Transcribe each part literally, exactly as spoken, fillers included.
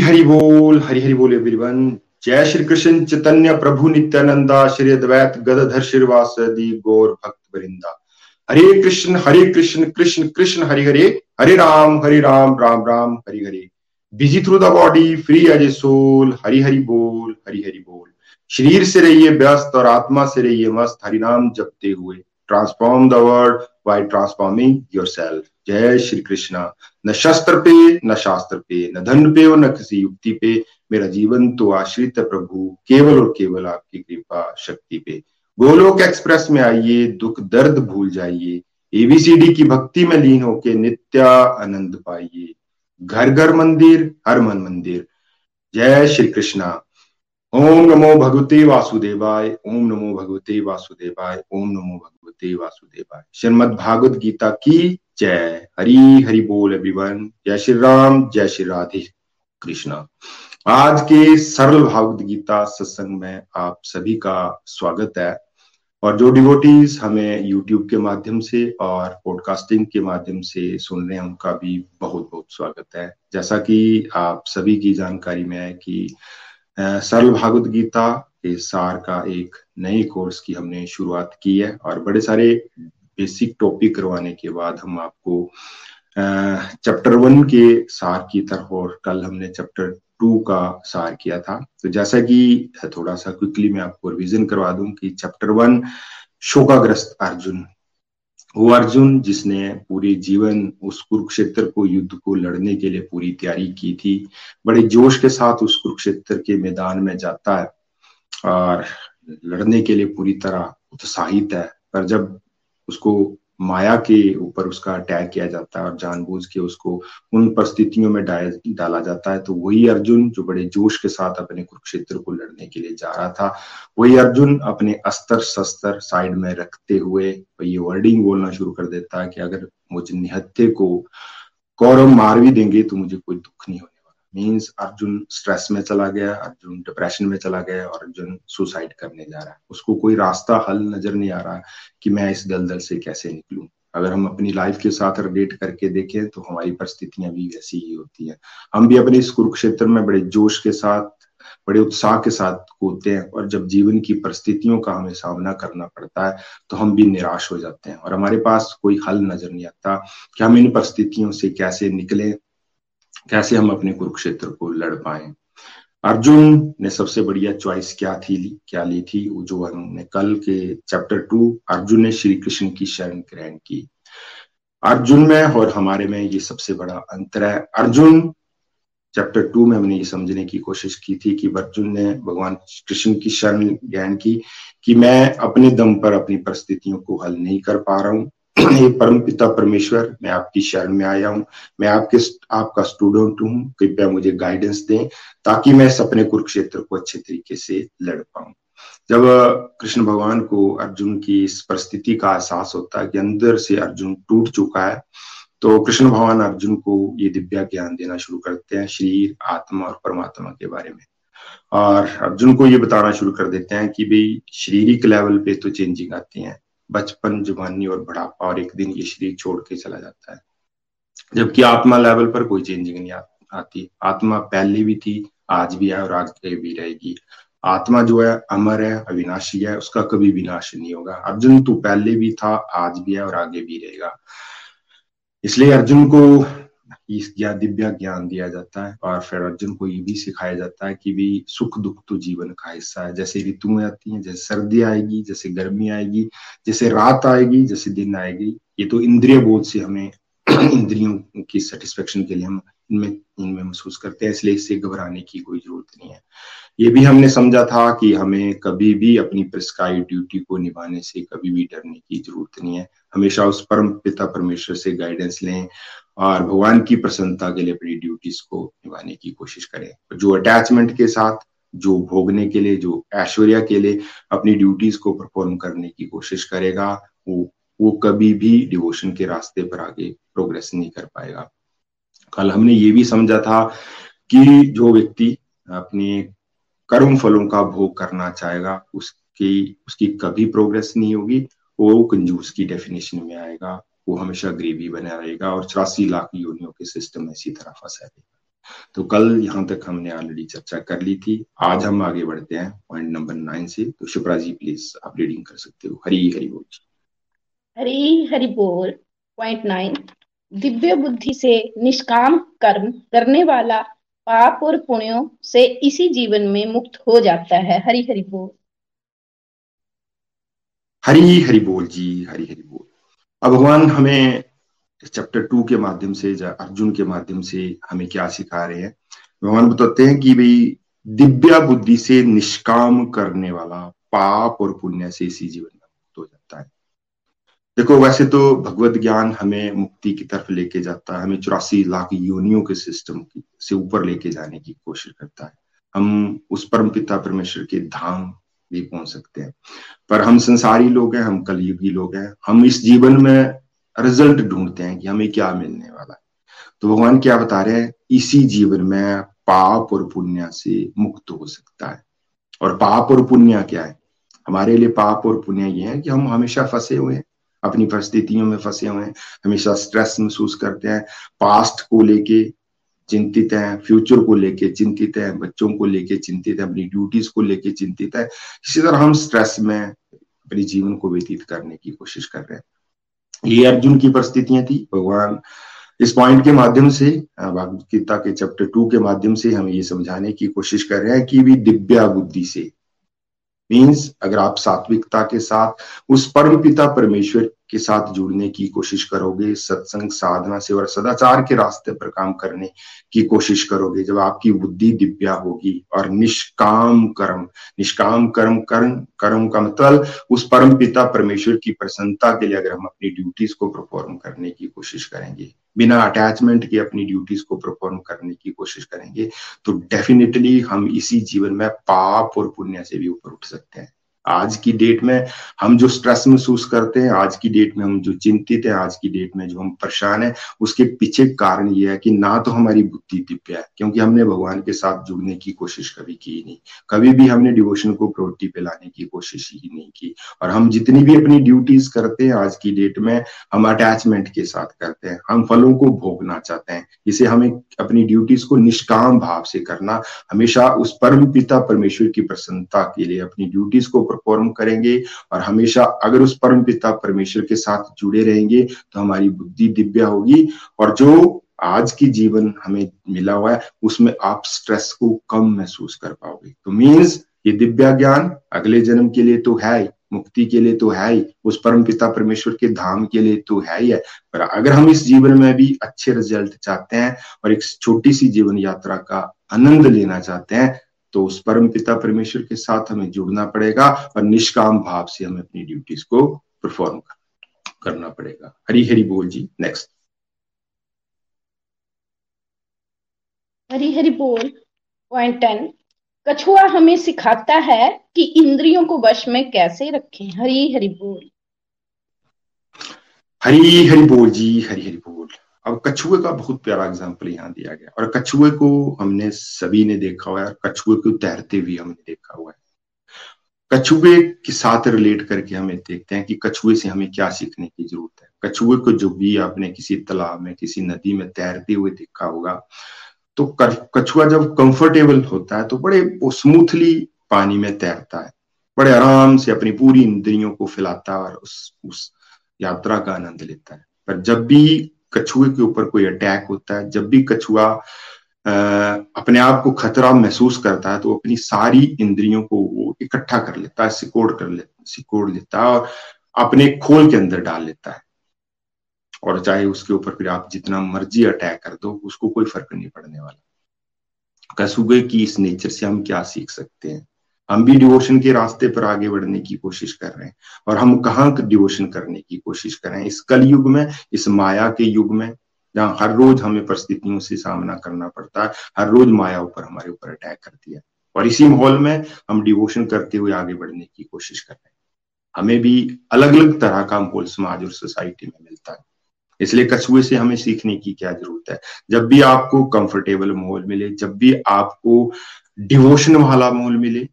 हरि बोल। हरी हरि बोल एवरीवन। जय श्री कृष्ण चैतन्य प्रभु नित्यानंदा श्री अद्वैत गदाधर श्रीवासदि गौर भक्त वृंदा। Hare Krishna Hare Krishna Krishna Krishna Hari Hare, Hare Ram Hare Ram Ram Ram Hari Hare. Busy through the body, free as a soul. Hari Hari बोल हरि हरि बोल। शरीर से रहिए व्यस्त और आत्मा से रहिए मस्त। हरि नाम जपते हुए transform the world by transforming yourself. जय श्री कृष्णा। न शस्त्र पे न शास्त्र पे, न धन पे और न किसी युक्ति पे, मेरा जीवन तो आश्रित है प्रभु केवल और केवल आपकी कृपा शक्ति पे। गोलोक एक्सप्रेस में आइए, दुख दर्द भूल जाइए, एबीसीडी की भक्ति में लीन होके नित्य आनंद पाइए। घर घर मंदिर, हर मन मंदिर। जय श्री कृष्णा। ओम नमो भगवते वासुदेवाय, ओम नमो भगवते वासुदेवाय, ओम नमो भगवते वासुदेवाय। श्रीमद भागवद गीता की जय। हरी हरि बोल एवरीवन। जय श्री राम, जय श्री राधे कृष्णा। आज के सरल भागवत गीता सत्संग में आप सभी का स्वागत है। और जो डिवोटीज हमें यूट्यूब के माध्यम से और पॉडकास्टिंग के माध्यम से सुन रहे हैं, उनका भी बहुत बहुत स्वागत है। जैसा कि आप सभी की जानकारी में है कि सरल भागवत गीता के सार का एक नए कोर्स की हमने शुरुआत की है। और बड़े सारे बेसिक टॉपिक करवाने के बाद हम आपको चैप्टर वन के सार की तरफ, और कल हमने चैप्टर टू का सार किया था। तो जैसा कि थोड़ा सा क्विकली मैं आपको रिवीजन करवा दूं कि चैप्टर वन, शोकाग्रस्त अर्जुन। वो अर्जुन जिसने पूरे जीवन उस कुरुक्षेत्र को, युद्ध को लड़ने के लिए पूरी तैयारी की थी, बड़े जोश के साथ उस कुरुक्षेत्र के मैदान में जाता है और लड़ने के लिए पूरी तरह उत्साहित है। पर जब उसको माया के ऊपर उसका अटैक किया जाता है और जानबूझ के उसको उन परिस्थितियों में डाला जाता है, तो वही अर्जुन जो बड़े जोश के साथ अपने कुरुक्षेत्र को लड़ने के लिए जा रहा था, वही अर्जुन अपने अस्त्र शस्त्र साइड में रखते हुए ये वर्डिंग बोलना शुरू कर देता है कि अगर मुझे निहत्थे को कौरव मार भी देंगे तो मुझे कोई दुख नहीं होने वाला। मीन्स अर्जुन स्ट्रेस में चला गया, अर्जुन डिप्रेशन में चला गया और अर्जुन सुसाइड करने जा रहा है। उसको कोई रास्ता हल नजर नहीं आ रहा कि मैं इस दलदल से कैसे निकलूं। अगर हम अपनी लाइफ के साथ रिलेट करके देखें तो हमारी परिस्थितियां भी वैसी ही होती हैं। हम भी अपने इस कुरुक्षेत्र में बड़े जोश के साथ, बड़े उत्साह के साथ होते हैं, और जब जीवन की परिस्थितियों का हमें सामना करना पड़ता है तो हम भी निराश हो जाते हैं और हमारे पास कोई हल नजर नहीं आता कि हम इन परिस्थितियों से कैसे निकलें, कैसे हम अपने कुरुक्षेत्र को लड़ पाएं। अर्जुन ने सबसे बढ़िया चॉइस क्या थी ली क्या ली थी वो जो हमने कल के चैप्टर टू, अर्जुन ने श्री कृष्ण की शरण ग्रहण की। अर्जुन में और हमारे में ये सबसे बड़ा अंतर है। अर्जुन चैप्टर टू में हमने ये समझने की कोशिश की थी कि अर्जुन ने भगवान कृष्ण की शरण ग्रहण की कि मैं अपने दम पर अपनी परिस्थितियों को हल नहीं कर पा रहा हूँ, हे परम पिता परमेश्वर मैं आपकी शरण में आया हूँ, मैं आपके आपका स्टूडेंट हूँ, कृपया मुझे गाइडेंस दें ताकि मैं इस अपने कुरुक्षेत्र को अच्छे तरीके से लड़ पाऊं। जब कृष्ण भगवान को अर्जुन की इस परिस्थिति का एहसास होता है कि अंदर से अर्जुन टूट चुका है, तो कृष्ण भगवान अर्जुन को ये दिव्य ज्ञान देना शुरू करते हैं शरीर, आत्मा और परमात्मा के बारे में। और अर्जुन को ये बताना शुरू कर देते हैं कि भाई शारीरिक लेवल पे तो चेंजिंग आती है, बचपन, जवानी और बुढ़ापा, और एक दिन ये शरीर छोड़ के चला जाता है, जबकि आत्मा लेवल पर कोई चेंजिंग नहीं आती। आत्मा पहले भी थी, आज भी है और आगे भी रहेगी। आत्मा जो है अमर है, अविनाशी है, उसका कभी विनाश नहीं होगा। अर्जुन तो पहले भी था, आज भी है और आगे भी रहेगा। इसलिए अर्जुन को इस ज्ञान, दिव्य ज्ञान दिया जाता है। और फिर अर्जुन को ये भी सिखाया जाता है कि भी सुख दुख तो जीवन का हिस्सा है। जैसे ऋतुएं आती हैं, जैसे सर्दी आएगी, जैसे गर्मी आएगी, जैसे रात आएगी, जैसे दिन आएगी, ये तो इंद्रिय बोध से हमें इंद्रियों की सेटिस्फेक्शन के लिए हम इनमें इनमें महसूस करते हैं, इसलिए इससे घबराने की कोई जरूरत नहीं है। ये भी हमने समझा था कि हमें कभी भी अपनी प्रिस्क्राइब ड्यूटी को निभाने से कभी भी डरने की जरूरत नहीं है। हमेशा उस परम पिता परमेश्वर से गाइडेंस लें और भगवान की प्रसन्नता के लिए अपनी ड्यूटीज को निभाने की कोशिश करें। जो अटैचमेंट के साथ, जो भोगने के लिए, जो ऐश्वर्या के लिए अपनी ड्यूटीज को परफॉर्म करने की कोशिश करेगा, वो वो कभी भी डिवोशन के रास्ते पर आगे प्रोग्रेस नहीं कर पाएगा। कल हमने ये भी समझा था कि जो व्यक्ति अपने कर्म फलों का भोग करना चाहेगा उसकी उसकी कभी प्रोग्रेस नहीं होगी, वो कंजूस की डेफिनेशन में आएगा, वो हमेशा गरीबी बना रहेगा और चौरासी लाख योनियों के सिस्टम में इसी तरह फंसा रहेगा। तो कल यहाँ तक हमने ऑलरेडी चर्चा कर ली थी। आज हम आगे बढ़ते हैं पॉइंट नंबर नाइन से। तो शिप्रा जी प्लीज आप रीडिंग कर सकते हो। हरी हरि बोल। हरी हरि बोल। पॉइंट नाइन, दिव्य बुद्धि से निष्काम कर्म करने वाला पाप और पुण्यों से इसी जीवन में मुक्त हो जाता है। हरि हरि बोल। हरी हरि बोल जी, हरी हरि बोल। अब भगवान हमें चैप्टर टू के माध्यम से, अर्जुन के माध्यम से हमें क्या सिखा रहे हैं? भगवान बताते हैं कि भाई दिव्या बुद्धि से निष्काम करने वाला पाप और पुण्य से इसी जीवन में मुक्त हो जाता है। देखो, वैसे तो भगवत ज्ञान हमें मुक्ति की तरफ लेके जाता है, हमें चौरासी लाख योनियों के सिस्टम से ऊपर लेके जाने की कोशिश करता है, हम उस परम पिता परमेश्वर के धाम भी पहुंच सकते हैं। पर हम संसारी लोग हैं, हम कलयुगी लोग हैं, हम इस जीवन में रिजल्ट ढूंढते हैं कि हमें क्या मिलने वाला है। तो भगवान क्या बता रहे हैं? इसी जीवन में पाप और पुण्य से मुक्त हो सकता है। और पाप और पुण्य क्या है? हमारे लिए पाप और पुण्य ये है कि हम हमेशा फंसे हुए हैं, अपनी परिस्थितियों में फंसे हुए हैं, हमेशा स्ट्रेस महसूस करते हैं, पास्ट को लेके चिंतित हैं, फ्यूचर को लेके चिंतित हैं, बच्चों को लेके चिंतित हैं, अपनी ड्यूटीज को लेके चिंतित हैं। इसी तरह हम स्ट्रेस में अपने जीवन को व्यतीत करने की कोशिश कर रहे हैं। ये अर्जुन की परिस्थितियां थी। भगवान इस पॉइंट के माध्यम से, भागवद गीता के चैप्टर टू के माध्यम से हमें ये समझाने की कोशिश कर रहे हैं कि भी दिव्या बुद्धि से मीन्स अगर आप सात्विकता के साथ उस परम पिता परमेश्वर के साथ जुड़ने की कोशिश करोगे, सत्संग साधना से और सदाचार के रास्ते पर काम करने की कोशिश करोगे, जब आपकी बुद्धि दिव्या होगी और निष्काम कर्म, निष्काम कर्म कर्म कर्म का मतलब उस परम पिता परमेश्वर की प्रसन्नता के लिए अगर हम अपनी ड्यूटीज को परफॉर्म करने की कोशिश करेंगे, बिना अटैचमेंट के अपनी ड्यूटीज को परफॉर्म करने की कोशिश करेंगे, तो डेफिनेटली हम इसी जीवन में पाप और पुण्य से भी ऊपर उठ सकते हैं। आज की डेट में हम जो स्ट्रेस महसूस करते हैं, आज की डेट में हम जो चिंतित हैं, आज की डेट में जो हम परेशान हैं, उसके पीछे कारण ये है कि ना तो हमारी बुद्धि दिव्या है, क्योंकि हमने भगवान के साथ जुड़ने की कोशिश कभी की नहीं, कभी भी हमने डिवोशन को प्रायोरिटी पे लाने की कोशिश ही नहीं की, और हम जितनी भी अपनी ड्यूटीज करते हैं आज की डेट में हम अटैचमेंट के साथ करते हैं, हम फलों को भोगना चाहते हैं। इसे हमें अपनी ड्यूटीज को निष्काम भाव से करना, हमेशा उस परम पिता परमेश्वर की प्रसन्नता के लिए अपनी ड्यूटीज को परफॉर्म करेंगे, और हमेशा अगर उस परम पिता परमेश्वर के साथ जुड़े रहेंगे तो हमारी बुद्धि दिव्या होगी, और जो आज की जीवन हमें मिला हुआ है उसमें आप स्ट्रेस को कम महसूस कर पाओगे। तो मीन्स ये दिव्या ज्ञान अगले जन्म के लिए तो है ही, मुक्ति के लिए तो है ही, उस परम पिता परमेश्वर के धाम के लिए तो है ही है, पर अगर हम इस जीवन में भी अच्छे रिजल्ट चाहते हैं और एक छोटी सी जीवन यात्रा का आनंद लेना चाहते हैं, तो उस परम पिता परमेश्वर के साथ हमें जुड़ना पड़ेगा और निष्काम भाव से हमें अपनी ड्यूटीज को परफॉर्म करना पड़ेगा। हरी हरि बोल जी। नेक्स्ट। हरी हरि बोल। पॉइंट टेन, कछुआ हमें सिखाता है कि इंद्रियों को वश में कैसे रखें। हरी हरि बोल। हरी हरि बोल जी, हरी हरि बोल। अब कछुए का बहुत प्यारा एग्जाम्पल यहाँ दिया गया, और कछुए को हमने सभी ने देखा हुआ है, कछुए को तैरते भी हमने देखा हुआ है। कछुए के साथ रिलेट करके हमें देखते हैं कि कछुए से हमें क्या सीखने की जरूरत है। कछुए को जो भी आपने किसी तालाब में, किसी नदी में तैरते हुए देखा होगा, तो कछुआ जब कंफर्टेबल होता है तो बड़े स्मूथली पानी में तैरता है, बड़े आराम से अपनी पूरी इंद्रियों को फैलाता है और उस उस यात्रा का आनंद लेता है। पर जब भी कछुए के ऊपर कोई अटैक होता है, जब भी कछुआ अः अपने आप को खतरा महसूस करता है, तो अपनी सारी इंद्रियों को वो इकट्ठा कर लेता है, सिकोड़ कर लेता सिकोड़ लेता है और अपने खोल के अंदर डाल लेता है। और चाहे उसके ऊपर फिर आप जितना मर्जी अटैक कर दो, उसको कोई फर्क नहीं पड़ने वाला। कसूबे की इस नेचर से हम क्या सीख सकते हैं? हम भी डिवोशन के रास्ते पर आगे बढ़ने की कोशिश कर रहे हैं, और हम कहाँ डिवोशन करने की कोशिश कर रहे हैं इस कल युग में, इस माया के युग में, जहाँ हर रोज हमें परिस्थितियों से सामना करना पड़ता है। हर रोज माया ऊपर हमारे ऊपर अटैक करती है, और इसी माहौल में हम डिवोशन करते हुए आगे बढ़ने की कोशिश कर रहे हैं। हमें भी अलग अलग तरह का माहौल समाज और सोसाइटी में मिलता है, इसलिए कछुए से हमें सीखने की क्या जरूरत है। जब भी आपको कंफर्टेबल माहौल मिले, जब भी आपको डिवोशन वाला माहौल मिले,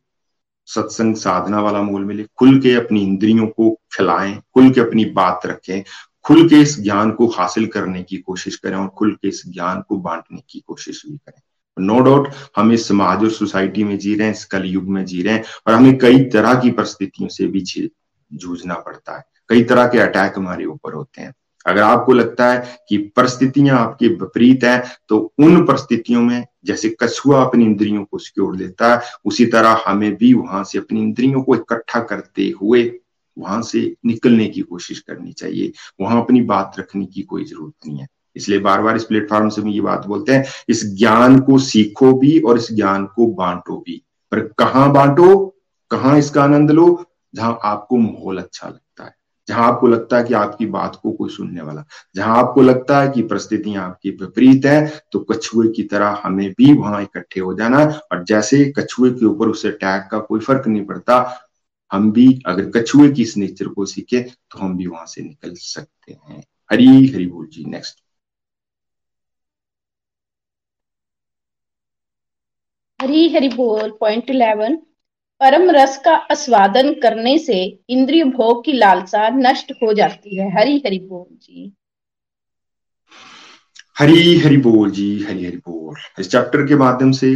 सत्संग साधना वाला माहौल मिले, खुल के अपनी इंद्रियों को फैलाएं, खुल के अपनी बात रखें, खुल के इस ज्ञान को हासिल करने की कोशिश करें, और खुल के इस ज्ञान को बांटने की कोशिश भी करें। नो डाउट हम इस समाज और सोसाइटी में जी रहे हैं, इस कलयुग में जी रहे हैं, और हमें कई तरह की परिस्थितियों से भी जूझना पड़ता है। कई तरह के अटैक हमारे ऊपर होते हैं। अगर आपको लगता है कि परिस्थितियां आपके विपरीत हैं, तो उन परिस्थितियों में जैसे कछुआ अपनी इंद्रियों को सिक्योर देता है, उसी तरह हमें भी वहां से अपनी इंद्रियों को इकट्ठा करते हुए वहां से निकलने की कोशिश करनी चाहिए। वहां अपनी बात रखने की कोई जरूरत नहीं है। इसलिए बार बार इस प्लेटफॉर्म से हम ये बात बोलते हैं, इस ज्ञान को सीखो भी और इस ज्ञान को बांटो भी। पर कहाँ बांटो, कहाँ इसका आनंद लो? जहां आपको माहौल अच्छा लगता है, जहां आपको लगता है कि आपकी बात को कोई सुनने वाला, जहां आपको लगता है कि परिस्थितियां आपकी विपरीत है, तो कछुए की तरह हमें भी वहां इकट्ठे हो जाना। और जैसे कछुए के ऊपर उसे अटैक का कोई फर्क नहीं पड़ता, हम भी अगर कछुए की इस नेचर को सीखे तो हम भी वहां से निकल सकते हैं। हरी हरी बोल जी। नेक्स्ट। हरी हरी बोल। पॉइंट इलेवन, परम रस का आस्वादन करने से इंद्रिय भोग की लालसा नष्ट हो जाती है। हरि हरि बोल जी। हरि हरि बोल जी। हरि हरि बोल। इस चैप्टर के माध्यम से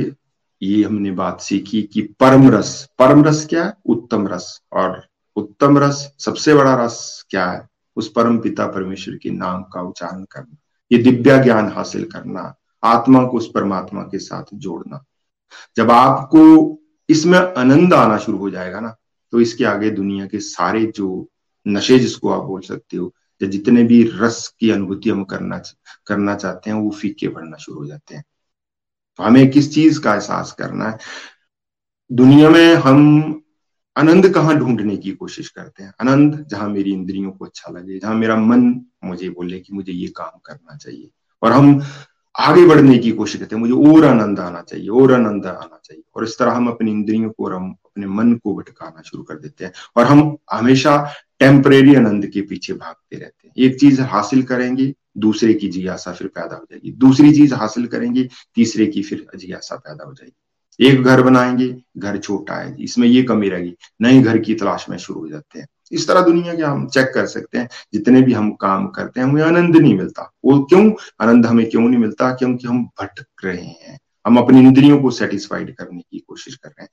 ये हमने बात सीखी कि परम रस, परम रस क्या है? उत्तम रस। और उत्तम रस, सबसे बड़ा रस क्या है? उस परम पिता परमेश्वर के नाम का उच्चारण करना, ये दिव्या ज्ञान हासिल करना, आत्मा को उस परमात्मा के साथ जोड़ना। जब आपको इसमें आनंद आना शुरू हो जाएगा ना, तो इसके आगे दुनिया के सारे जो नशे, जिसको आप बोल सकते हो, या जितने भी रस की अनुभूति हम करना करना चाहते हैं, वो फीके पड़ना शुरू हो जाते हैं। तो हमें किस चीज का एहसास करना है? दुनिया में हम आनंद कहाँ ढूंढने की कोशिश करते हैं? आनंद जहां मेरी इंद्रियों को अच्छा लगे, जहां मेरा मन मुझे बोले कि मुझे ये काम करना चाहिए, और हम आगे बढ़ने की कोशिश करते हैं, मुझे और आनंद आना चाहिए, और आनंद आना चाहिए। और इस तरह हम अपनी इंद्रियों को और हम अपने मन को भटकाना शुरू कर देते हैं, और हम हमेशा टेम्परेरी आनंद के पीछे भागते रहते हैं। एक चीज हासिल करेंगे, दूसरे की जिज्ञासा फिर पैदा हो जाएगी, दूसरी चीज हासिल करेंगे, तीसरे की फिर जिज्ञासा पैदा हो जाएगी। एक घर बनाएंगे, घर छोटा है, इसमें ये कमी रहेगी, नए घर की तलाश में शुरू हो जाते हैं। इस तरह दुनिया के हम चेक कर सकते हैं, जितने भी हम काम करते हैं हमें आनंद नहीं मिलता। वो क्यों आनंद हमें क्यों नहीं मिलता? क्योंकि हम भटक रहे हैं, हम अपनी इंद्रियों को सेटिस्फाइड करने की कोशिश कर रहे हैं।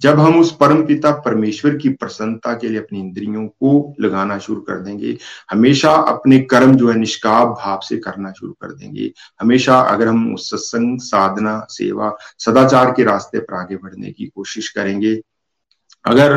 जब हम उस परम पिता परमेश्वर की प्रसन्नता के लिए अपनी इंद्रियों को लगाना शुरू कर देंगे, हमेशा अपने कर्म जो है निष्काम भाव से करना शुरू कर देंगे, हमेशा अगर हम उस सत्संग साधना सेवा सदाचार के रास्ते पर आगे बढ़ने की कोशिश करेंगे, अगर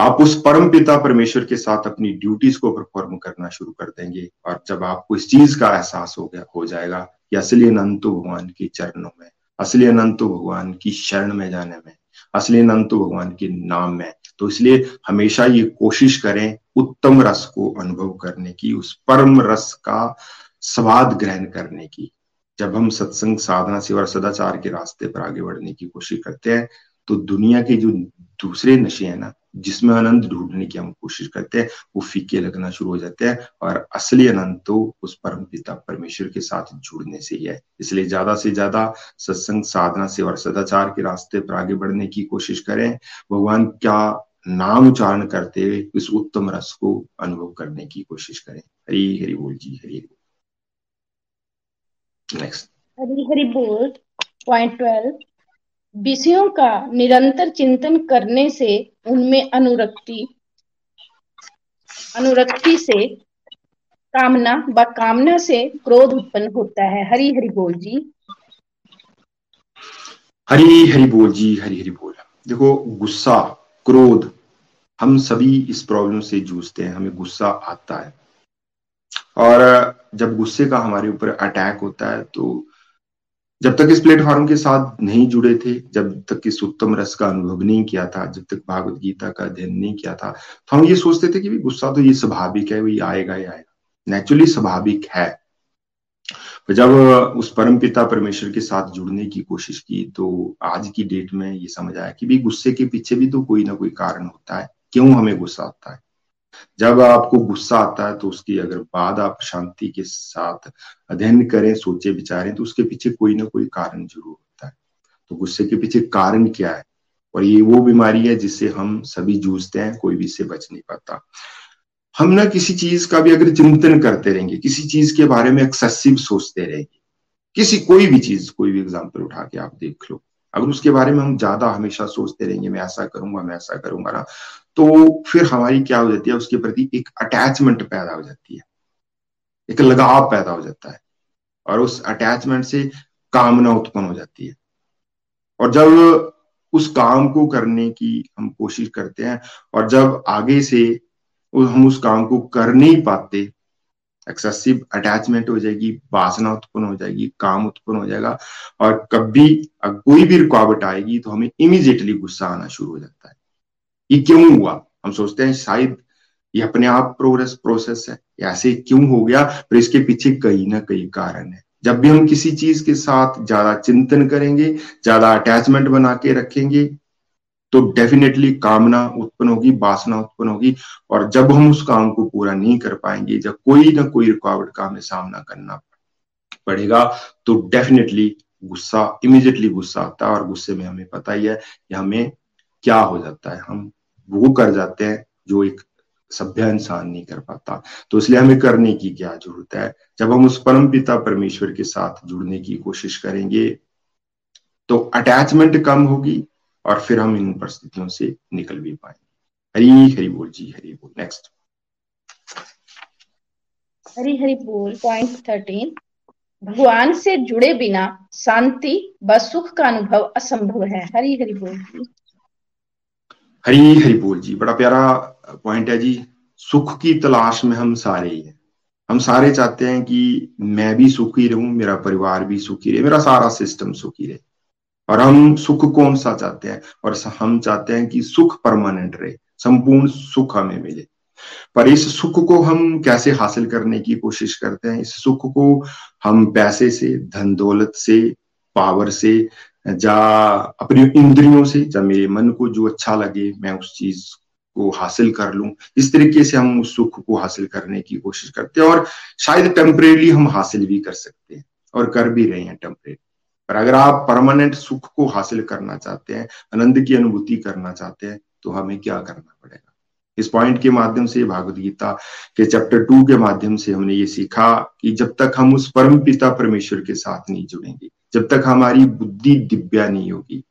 आप उस परम पिता परमेश्वर के साथ अपनी ड्यूटीज को परफॉर्म करना शुरू कर देंगे, और जब आपको इस चीज का एहसास हो गया हो जाएगा कि असली आनंद तो भगवान के चरणों में, असली आनंद तो भगवान की शरण में जाने में, असली आनंद तो भगवान के नाम में, तो इसलिए हमेशा ये कोशिश करें उत्तम रस को अनुभव करने की, उस परम रस का स्वाद ग्रहण करने की। जब हम सत्संग साधना सेवा सदाचार के रास्ते पर आगे बढ़ने की कोशिश करते हैं, तो दुनिया के जो दूसरे नशे हैं ना, जिसमें आनंद ढूंढने की हम कोशिश करते हैं, वो फीके लगना शुरू हो जाते हैं। और असली आनंद तो उस परम पिता परमेश्वर के साथ जुड़ने से ही है। इसलिए ज्यादा से ज्यादा सत्संग साधना से और सदाचार के रास्ते पर आगे बढ़ने की कोशिश करें, भगवान का नाम उच्चारण करते हुए इस उत्तम रस को अनुभव करने की कोशिश करें। हरी हरि बोल जी। हरी बोल। नेक्स्ट। हरी हरि बोल। पॉइंट ट्वेल्व, विषयों का निरंतर चिंतन करने से उनमें अनुरक्ति अनुरक्ति से कामना व कामना से क्रोध उत्पन्न होता है। हरि हरि बोल जी। हरि हरि बोल जी। हरि हरि बोल। देखो, गुस्सा, क्रोध, हम सभी इस प्रॉब्लम से जूझते हैं। हमें गुस्सा आता है, और जब गुस्से का हमारे ऊपर अटैक होता है, तो जब तक इस प्लेटफॉर्म के साथ नहीं जुड़े थे, जब तक इस उत्तम रस का अनुभव नहीं किया था, जब तक भागवत गीता का अध्ययन नहीं किया था, तो हम ये सोचते थे कि भी गुस्सा तो ये स्वाभाविक है, वही आएगा ही आएगा, नेचुरली स्वाभाविक है। जब उस परम पिता परमेश्वर के साथ जुड़ने की कोशिश की, तो आज की डेट में ये समझ आया कि भी गुस्से के पीछे भी तो कोई ना कोई कारण होता है, क्यों हमें गुस्सा आता है। जब आपको गुस्सा आता है तो उसकी अगर बाद आप शांति के साथ अध्ययन करें, सोचे विचारें, तो उसके पीछे कोई ना कोई कारण जरूर होता है। तो गुस्से के पीछे कारण क्या है, और ये वो बीमारी है जिससे हम सभी जूझते हैं, कोई भी इससे बच नहीं पाता। हम ना किसी चीज का भी अगर चिंतन करते रहेंगे, किसी चीज के बारे में एक्सेसिव सोचते रहेंगे, किसी कोई भी चीज, कोई भी एग्जाम्पल उठा के आप देख लो, अगर उसके बारे में हम ज्यादा हमेशा सोचते रहेंगे, मैं ऐसा करूंगा, मैं ऐसा करूंगा ना, तो फिर हमारी क्या हो जाती है, उसके प्रति एक अटैचमेंट पैदा हो जाती है, एक लगाव पैदा हो जाता है, और उस अटैचमेंट से कामना उत्पन्न हो जाती है। और जब उस काम को करने की हम कोशिश करते हैं, और जब आगे से हम उस काम को कर नहीं पाते, एक्सेसिव अटैचमेंट हो जाएगी, वासना उत्पन्न हो जाएगी, काम उत्पन्न हो जाएगा, और कभी कोई भी रुकावट आएगी तो हमें इमीडिएटली गुस्सा आना शुरू हो जाता है। ये क्यों हुआ, हम सोचते हैं शायद ये अपने आप प्रोग्रेस प्रोसेस है, ऐसे क्यों हो गया, पर इसके पीछे कहीं ना कहीं कारण है। जब भी हम किसी चीज के साथ ज्यादा चिंतन करेंगे, ज्यादा अटैचमेंट बना के रखेंगे, तो डेफिनेटली कामना उत्पन्न होगी, वासना उत्पन्न होगी, और जब हम उस काम को पूरा नहीं कर पाएंगे, जब कोई ना कोई रुकावट का हमें सामना करना पड़ेगा, तो डेफिनेटली गुस्सा, इमीडिएटली गुस्सा आता है। और गुस्से में हमें पता ही है कि हमें क्या हो जाता है, हम वो कर जाते हैं जो एक सभ्य इंसान नहीं कर पाता। तो इसलिए हमें करने की क्या जरूरत है, जब हम उस परम पिता परमेश्वर के साथ जुड़ने की कोशिश करेंगे तो अटैचमेंट कम होगी, और फिर हम इन परिस्थितियों से निकल भी पाएंगे। हरी हरी बोल जी, हरी बोल। नेक्स्ट, हरी हरी बोल। पॉइंट थर्टीन, भगवान से जुड़े बिना शांति व सुख का अनुभव असंभव है। हरी हरी बोल जी, हरी हरी बोल जी। बड़ा प्यारा पॉइंट है जी। सुख की तलाश में हम सारे ही हैं, हम सारे चाहते हैं कि मैं भी सुखी रहूं, मेरा परिवार भी सुखी रहे, मेरा सारा सिस्टम सुखी रहे। और हम सुख कौन सा चाहते हैं, और हम चाहते हैं कि सुख परमानेंट रहे, संपूर्ण सुख हमें मिले। पर इस सुख को हम कैसे हासिल करने की कोशिश करते हैं, इस सुख को हम पैसे से, धन दौलत से, पावर से, या अपनी इंद्रियों से, या मेरे मन को जो अच्छा लगे मैं उस चीज को हासिल कर लूं, इस तरीके से हम उस सुख को हासिल करने की कोशिश करते हैं। और शायद टेम्परेली हम हासिल भी कर सकते हैं, और कर भी रहे हैं टेम्परेरी। पर अगर आप परमानेंट सुख को हासिल करना चाहते हैं, आनंद की अनुभूति करना चाहते हैं, तो हमें क्या करना पड़ेगा। इस पॉइंट के माध्यम से, भागवत गीता के चैप्टर टू के माध्यम से हमने ये सीखा कि जब तक हम उस परम पिता परमेश्वर के साथ नहीं जुड़ेंगे, जब तक हमारी बुद्धि दिव्या नहीं होगी,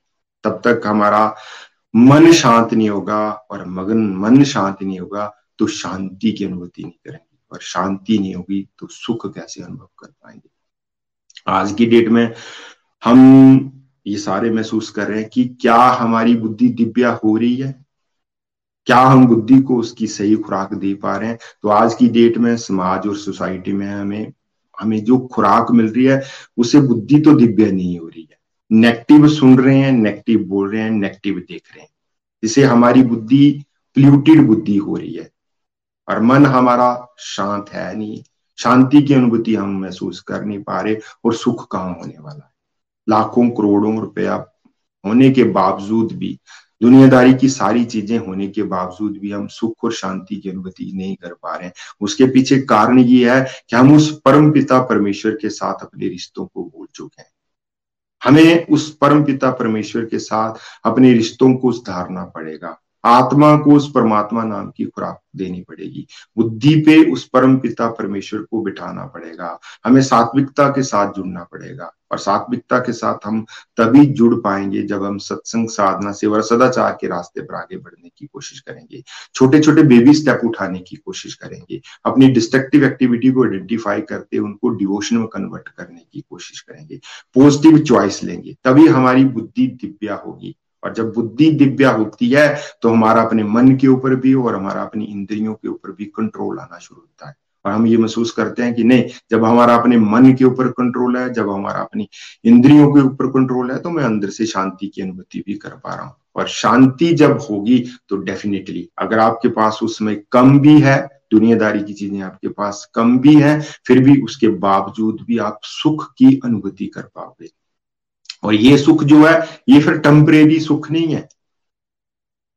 तब तक हमारा मन शांत नहीं होगा, और मगन मन शांत नहीं होगा तो शांति की अनुभूति नहीं करेंगे, और शांति नहीं होगी तो सुख कैसे अनुभव कर पाएंगे। आज की डेट में हम ये सारे महसूस कर रहे हैं कि क्या हमारी बुद्धि दिव्या हो रही है, क्या हम बुद्धि को उसकी सही खुराक दे पा रहे हैं। तो आज की डेट में समाज और सोसाइटी में हमें हमें जो खुराक मिल रही है, उसे बुद्धि तो दिव्या नहीं हो रही है। नेगेटिव सुन रहे हैं, नेगेटिव बोल रहे हैं, नेगेटिव देख रहे हैं, इसे हमारी बुद्धि पोल्यूटेड बुद्धि हो रही है, और मन हमारा शांत है नहीं, शांति की अनुभूति हम महसूस कर नहीं पा रहे, और सुख कहाँ होने वाला है। लाखों करोड़ों रुपया होने के बावजूद भी, दुनियादारी की सारी चीजें होने के बावजूद भी हम सुख और शांति की अनुभूति नहीं कर पा रहे हैं। उसके पीछे कारण ये है कि हम उस परम पिता परमेश्वर के साथ अपने रिश्तों को भूल चुके हैं। हमें उस परम पिता परमेश्वर के साथ अपने रिश्तों को सुधारना पड़ेगा, आत्मा को उस परमात्मा नाम की खुराक देनी पड़ेगी, बुद्धि पे उस परम पिता परमेश्वर को बिठाना पड़ेगा, हमें सात्विकता के साथ जुड़ना पड़ेगा। और सात्विकता के साथ हम तभी जुड़ पाएंगे जब हम सत्संग, साधना, सेवा, सदाचार के रास्ते पर आगे बढ़ने की कोशिश करेंगे, छोटे छोटे बेबी स्टेप उठाने की कोशिश करेंगे, अपनी डिस्ट्रक्टिव एक्टिविटी को आइडेंटिफाई करते उनको डिवोशन में कन्वर्ट करने की कोशिश करेंगे, पॉजिटिव चॉइस लेंगे, तभी हमारी बुद्धि दिव्या होगी। और जब बुद्धि दिव्या होती है तो हमारा अपने मन के ऊपर भी और हमारा अपनी इंद्रियों के ऊपर भी कंट्रोल आना शुरू होता है, और हम ये महसूस करते हैं कि नहीं, जब हमारा अपने मन के ऊपर कंट्रोल है, जब हमारा अपनी इंद्रियों के ऊपर कंट्रोल है, तो मैं अंदर से शांति की अनुभूति भी कर पा रहा हूँ। और शांति जब होगी तो डेफिनेटली, अगर आपके पास उसमें कम भी है, दुनियादारी की चीजें आपके पास कम भी हैं, फिर भी उसके बावजूद भी आप सुख की अनुभूति कर पाओगे। और ये सुख जो है, ये फिर टेम्परेरी सुख नहीं है,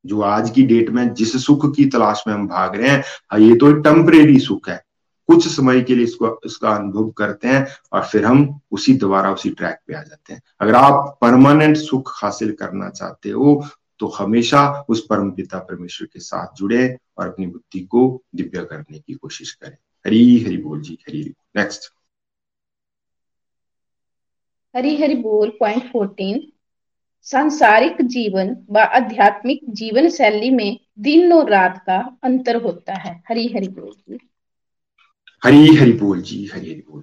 जो आज की डेट में जिस सुख की तलाश में हम भाग रहे हैं, ये तो टेम्परेरी सुख है। कुछ समय के लिए इसको इसका अनुभव करते हैं और फिर हम उसी दोबारा उसी ट्रैक पे आ जाते हैं। अगर आप परमानेंट सुख हासिल करना चाहते हो तो हमेशा उस परम पिता परमेश्वर के साथ जुड़े और अपनी बुद्धि को दिव्य करने की कोशिश करें। हरी हरि बोल जी, हरी हरि। नेक्स्ट, हरी हरि बोल। पॉइंट फोर्टीन, सांसारिक जीवन व आध्यात्मिक जीवन शैली में दिन और रात का अंतर होता है। हरी हरि बोल जी, हरी हरि बोल जी, हरी हरि बोल।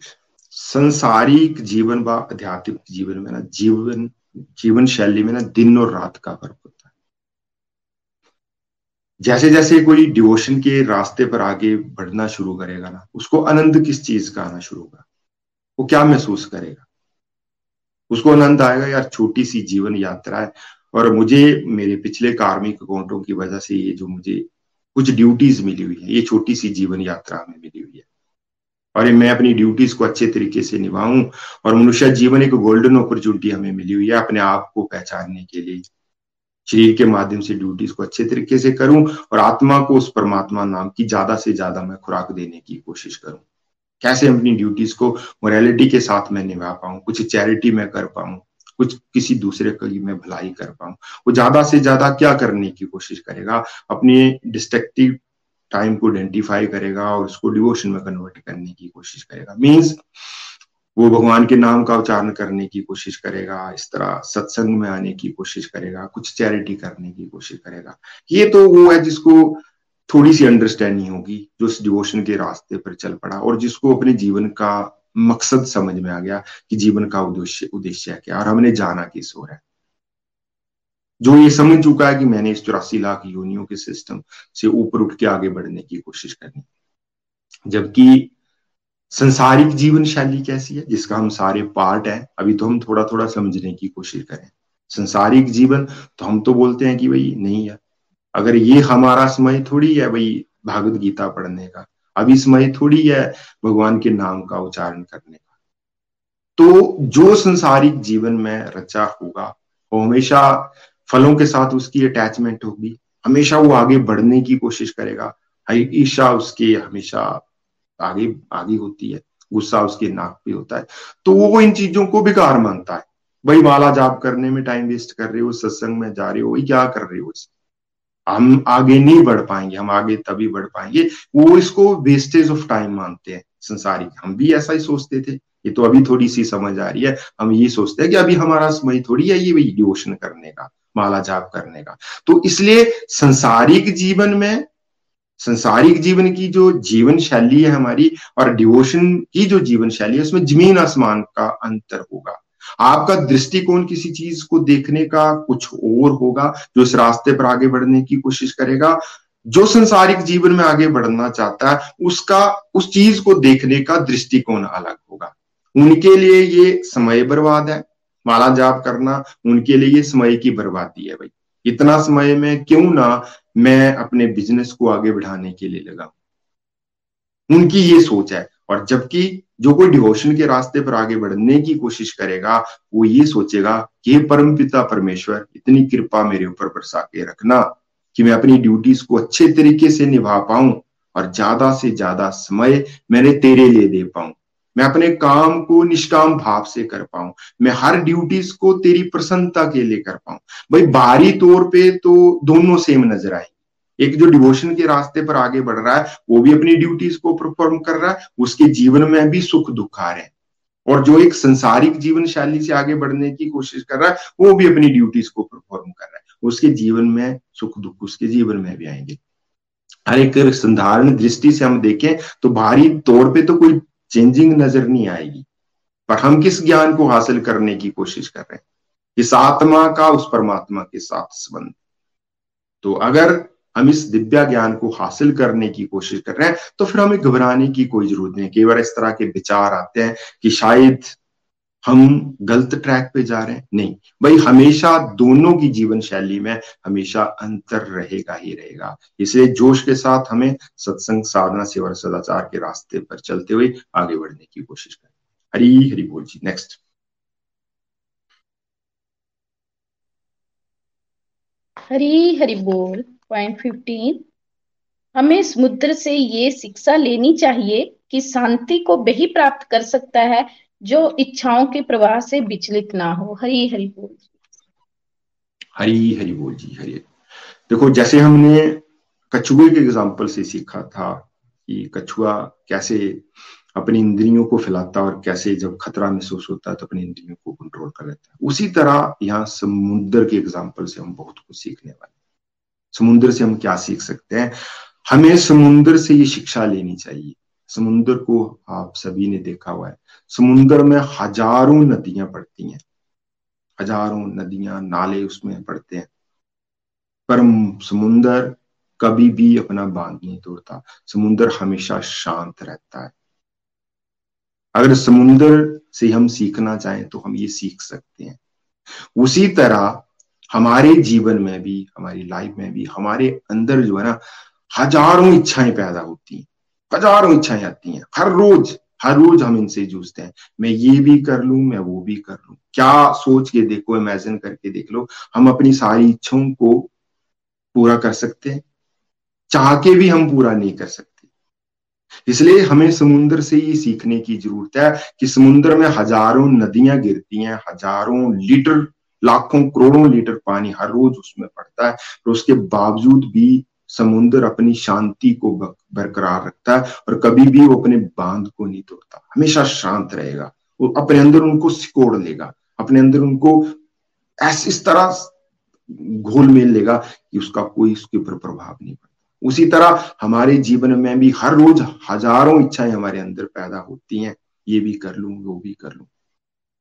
सांसारिक जीवन व आध्यात्मिक जीवन में ना जीवन जीवन शैली में ना दिन और रात का फर्क होता है। जैसे जैसे कोई डिवोशन के रास्ते पर आगे बढ़ना शुरू करेगा ना, उसको आनंद किस चीज का आना शुरू होगा, वो क्या महसूस करेगा, उसको आनंद आएगा, यार छोटी सी जीवन यात्रा है। और मुझे मेरे पिछले कार्मिक अकाउंटों की वजह से ये जो मुझे कुछ ड्यूटीज मिली हुई है, ये छोटी सी जीवन यात्रा हमें मिली हुई है, और मैं अपनी ड्यूटीज को अच्छे तरीके से निभाऊं। और मनुष्य जीवन एक गोल्डन अपॉर्चुनिटी हमें मिली हुई है अपने आप को पहचानने के लिए। शरीर के माध्यम से ड्यूटीज को अच्छे तरीके से करूं और आत्मा को उस परमात्मा नाम की ज्यादा से ज्यादा मैं खुराक देने की कोशिश करूं। कैसे अपनी ड्यूटीज को मोरालिटी के साथ मैं निभा पाऊं, कुछ चैरिटी में कर पाऊं, कुछ किसी दूसरे की मैं भलाई कर पाऊं। वो ज्यादा से ज्यादा क्या करने की कोशिश करेगा, अपने डिस्ट्रक्टिव टाइम को आइडेंटिफाई करेगा और उसको डिवोशन में कन्वर्ट करने की कोशिश करेगा। मींस वो भगवान के नाम का उच्चारण करने की कोशिश करेगा, इस तरह सत्संग में आने की कोशिश करेगा, कुछ चैरिटी करने की कोशिश करेगा। ये तो वो है जिसको थोड़ी सी अंडरस्टैंडिंग होगी, जो इस डिवोशन के रास्ते पर चल पड़ा और जिसको अपने जीवन का मकसद समझ में आ गया कि जीवन का उद्देश्य उद्देश्य क्या और हमने जाना किस ओर है। जो ये समझ चुका है कि मैंने इस चौरासी लाख योनियों के सिस्टम से ऊपर उठ के आगे बढ़ने की कोशिश करनी। जबकि संसारिक जीवन शैली कैसी है, जिसका हम सारे पार्ट हैं, अभी तो हम थोड़ा थोड़ा समझने की कोशिश करें। संसारिक जीवन तो हम तो बोलते हैं कि भाई नहीं है, अगर ये हमारा समय थोड़ी है भाई भागवद गीता पढ़ने का, अभी समय थोड़ी है भगवान के नाम का उच्चारण करने का। तो जो संसारिक जीवन में रचा होगा वो हमेशा फलों के साथ उसकी अटैचमेंट होगी, हमेशा वो आगे बढ़ने की कोशिश करेगा। ईर्ष्या उसके हमेशा आगे आगे होती है, गुस्सा उसके नाक पे होता है, तो वो इन चीजों को बेकार मानता है। भाई माला जाप करने में टाइम वेस्ट कर रहे हो, सत्संग में जा रहे हो, क्या कर रहे हो, हम आगे नहीं बढ़ पाएंगे, हम आगे तभी बढ़ पाएंगे। वो इसको वेस्टेज ऑफ टाइम मानते हैं संसारिक। हम भी ऐसा ही सोचते थे, ये तो अभी थोड़ी सी समझ आ रही है। हम ये सोचते हैं कि अभी हमारा समय थोड़ी है ये भाई डिवोशन करने का, माला जाप करने का। तो इसलिए संसारिक जीवन में, संसारिक जीवन की जो जीवन शैली है हमारी और डिवोशन की जो जीवन शैली है, उसमें जमीन आसमान का अंतर होगा। आपका दृष्टिकोण किसी चीज को देखने का कुछ और होगा, जो इस रास्ते पर आगे बढ़ने की कोशिश करेगा। जो संसारिक जीवन में आगे बढ़ना चाहता है, उसका उस चीज को देखने का दृष्टिकोण अलग होगा। उनके लिए ये समय बर्बाद है, माला जाप करना उनके लिए ये समय की बर्बादी है। भाई इतना समय में क्यों ना मैं अपने बिजनेस को आगे बढ़ाने के लिए लगाऊं, उनकी ये सोच है। और जबकि जो कोई डिवोशन के रास्ते पर आगे बढ़ने की कोशिश करेगा, वो ये सोचेगा कि हे परम पिता परमेश्वर, इतनी कृपा मेरे ऊपर बरसा के रखना कि मैं अपनी ड्यूटीज को अच्छे तरीके से निभा पाऊं और ज्यादा से ज्यादा समय मैंने तेरे लिए दे पाऊं, मैं अपने काम को निष्काम भाव से कर पाऊं, मैं हर ड्यूटीज को तेरी प्रसन्नता के लिए कर पाऊं। भाई बाहरी तौर पे तो दोनों सेम नजर आए। एक जो डिवोशन के रास्ते पर आगे बढ़ रहा है, वो भी अपनी ड्यूटीज को परफॉर्म कर रहा है, उसके जीवन में भी सुख दुख आ रहे हैं। और जो एक संसारिक जीवन शैली से आगे बढ़ने की कोशिश कर रहा है, वो भी अपनी ड्यूटीज को परफॉर्म कर रहा है, उसके जीवन में सुख दुख उसके जीवन में भी आएंगे। हर एक साधारण दृष्टि से हम देखें तो बाहरी तौर पर तो कोई चेंजिंग नजर नहीं आएगी, पर हम किस ज्ञान को हासिल करने की कोशिश कर रहे हैं, इस आत्मा का उस परमात्मा के साथ संबंध। तो अगर हम इस दिव्या ज्ञान को हासिल करने की कोशिश कर रहे हैं, तो फिर हमें घबराने की कोई जरूरत नहीं। कई बार इस तरह के विचार आते हैं कि शायद हम गलत ट्रैक पे जा रहे हैं। नहीं भाई, हमेशा दोनों की जीवन शैली में हमेशा अंतर रहेगा ही रहेगा। इसलिए जोश के साथ हमें सत्संग, साधना, सेवा, सदाचार के रास्ते पर चलते हुए आगे बढ़ने की कोशिश करें। हरी हरी बोल जी। नेक्स्ट हरी हरी बोल। पॉइंट फिफ्टीन, हमें समुद्र से ये शिक्षा लेनी चाहिए कि शांति को वही प्राप्त कर सकता है जो इच्छाओं के प्रवाह से विचलित ना हो। हरी हरि बोल जी। हरी हरि बोल जी। हरि। देखो, जैसे हमने कछुए के एग्जाम्पल से सीखा था कि कछुआ कैसे अपनी इंद्रियों को फैलाता और कैसे जब खतरा महसूस होता है तो अपनी इंद्रियों को कंट्रोल कर लेता है, उसी तरह यहाँ समुद्र के एग्जाम्पल से हम बहुत कुछ सीखने वाले। समुद्र से हम क्या सीख सकते हैं? हमें समुद्र से ये शिक्षा लेनी चाहिए। समुद्र को आप सभी ने देखा हुआ है, समुद्र में हजारों नदियां पड़ती हैं, हजारों नदियां, नाले उसमें पड़ते हैं, पर समुद्र कभी भी अपना बांध नहीं तोड़ता। समुद्र हमेशा शांत रहता है। अगर समुद्र से हम सीखना चाहें तो हम ये सीख सकते हैं। उसी तरह हमारे जीवन में भी, हमारी लाइफ में भी, हमारे अंदर जो है ना, हजारों इच्छाएं पैदा होती हैं, हजारों इच्छाएं आती हैं। हर रोज हर रोज हम इनसे जूझते हैं। मैं ये भी कर लूं, मैं वो भी कर लूं। क्या सोच के देखो, इमेजिन करके देख लो, हम अपनी सारी इच्छाओं को पूरा कर सकते हैं? चाह के भी हम पूरा नहीं कर सकते। इसलिए हमें समुद्र से ये सीखने की जरूरत है कि समुद्र में हजारों नदियां गिरती हैं, हजारों लीटर, लाखों करोड़ों लीटर पानी हर रोज उसमें पड़ता है, और उसके बावजूद भी समुद्र अपनी शांति को बरकरार रखता है और कभी भी वो अपने बांध को नहीं तोड़ता। हमेशा शांत रहेगा, वो अपने अंदर उनको सिकोड़ लेगा, अपने अंदर उनको ऐसे इस तरह घोल मेल लेगा कि उसका कोई उसके ऊपर प्रभाव नहीं पड़ता। उसी तरह हमारे जीवन में भी हर रोज हजारों इच्छाएं हमारे अंदर पैदा होती हैं, ये भी कर लूं, वो भी कर लूं।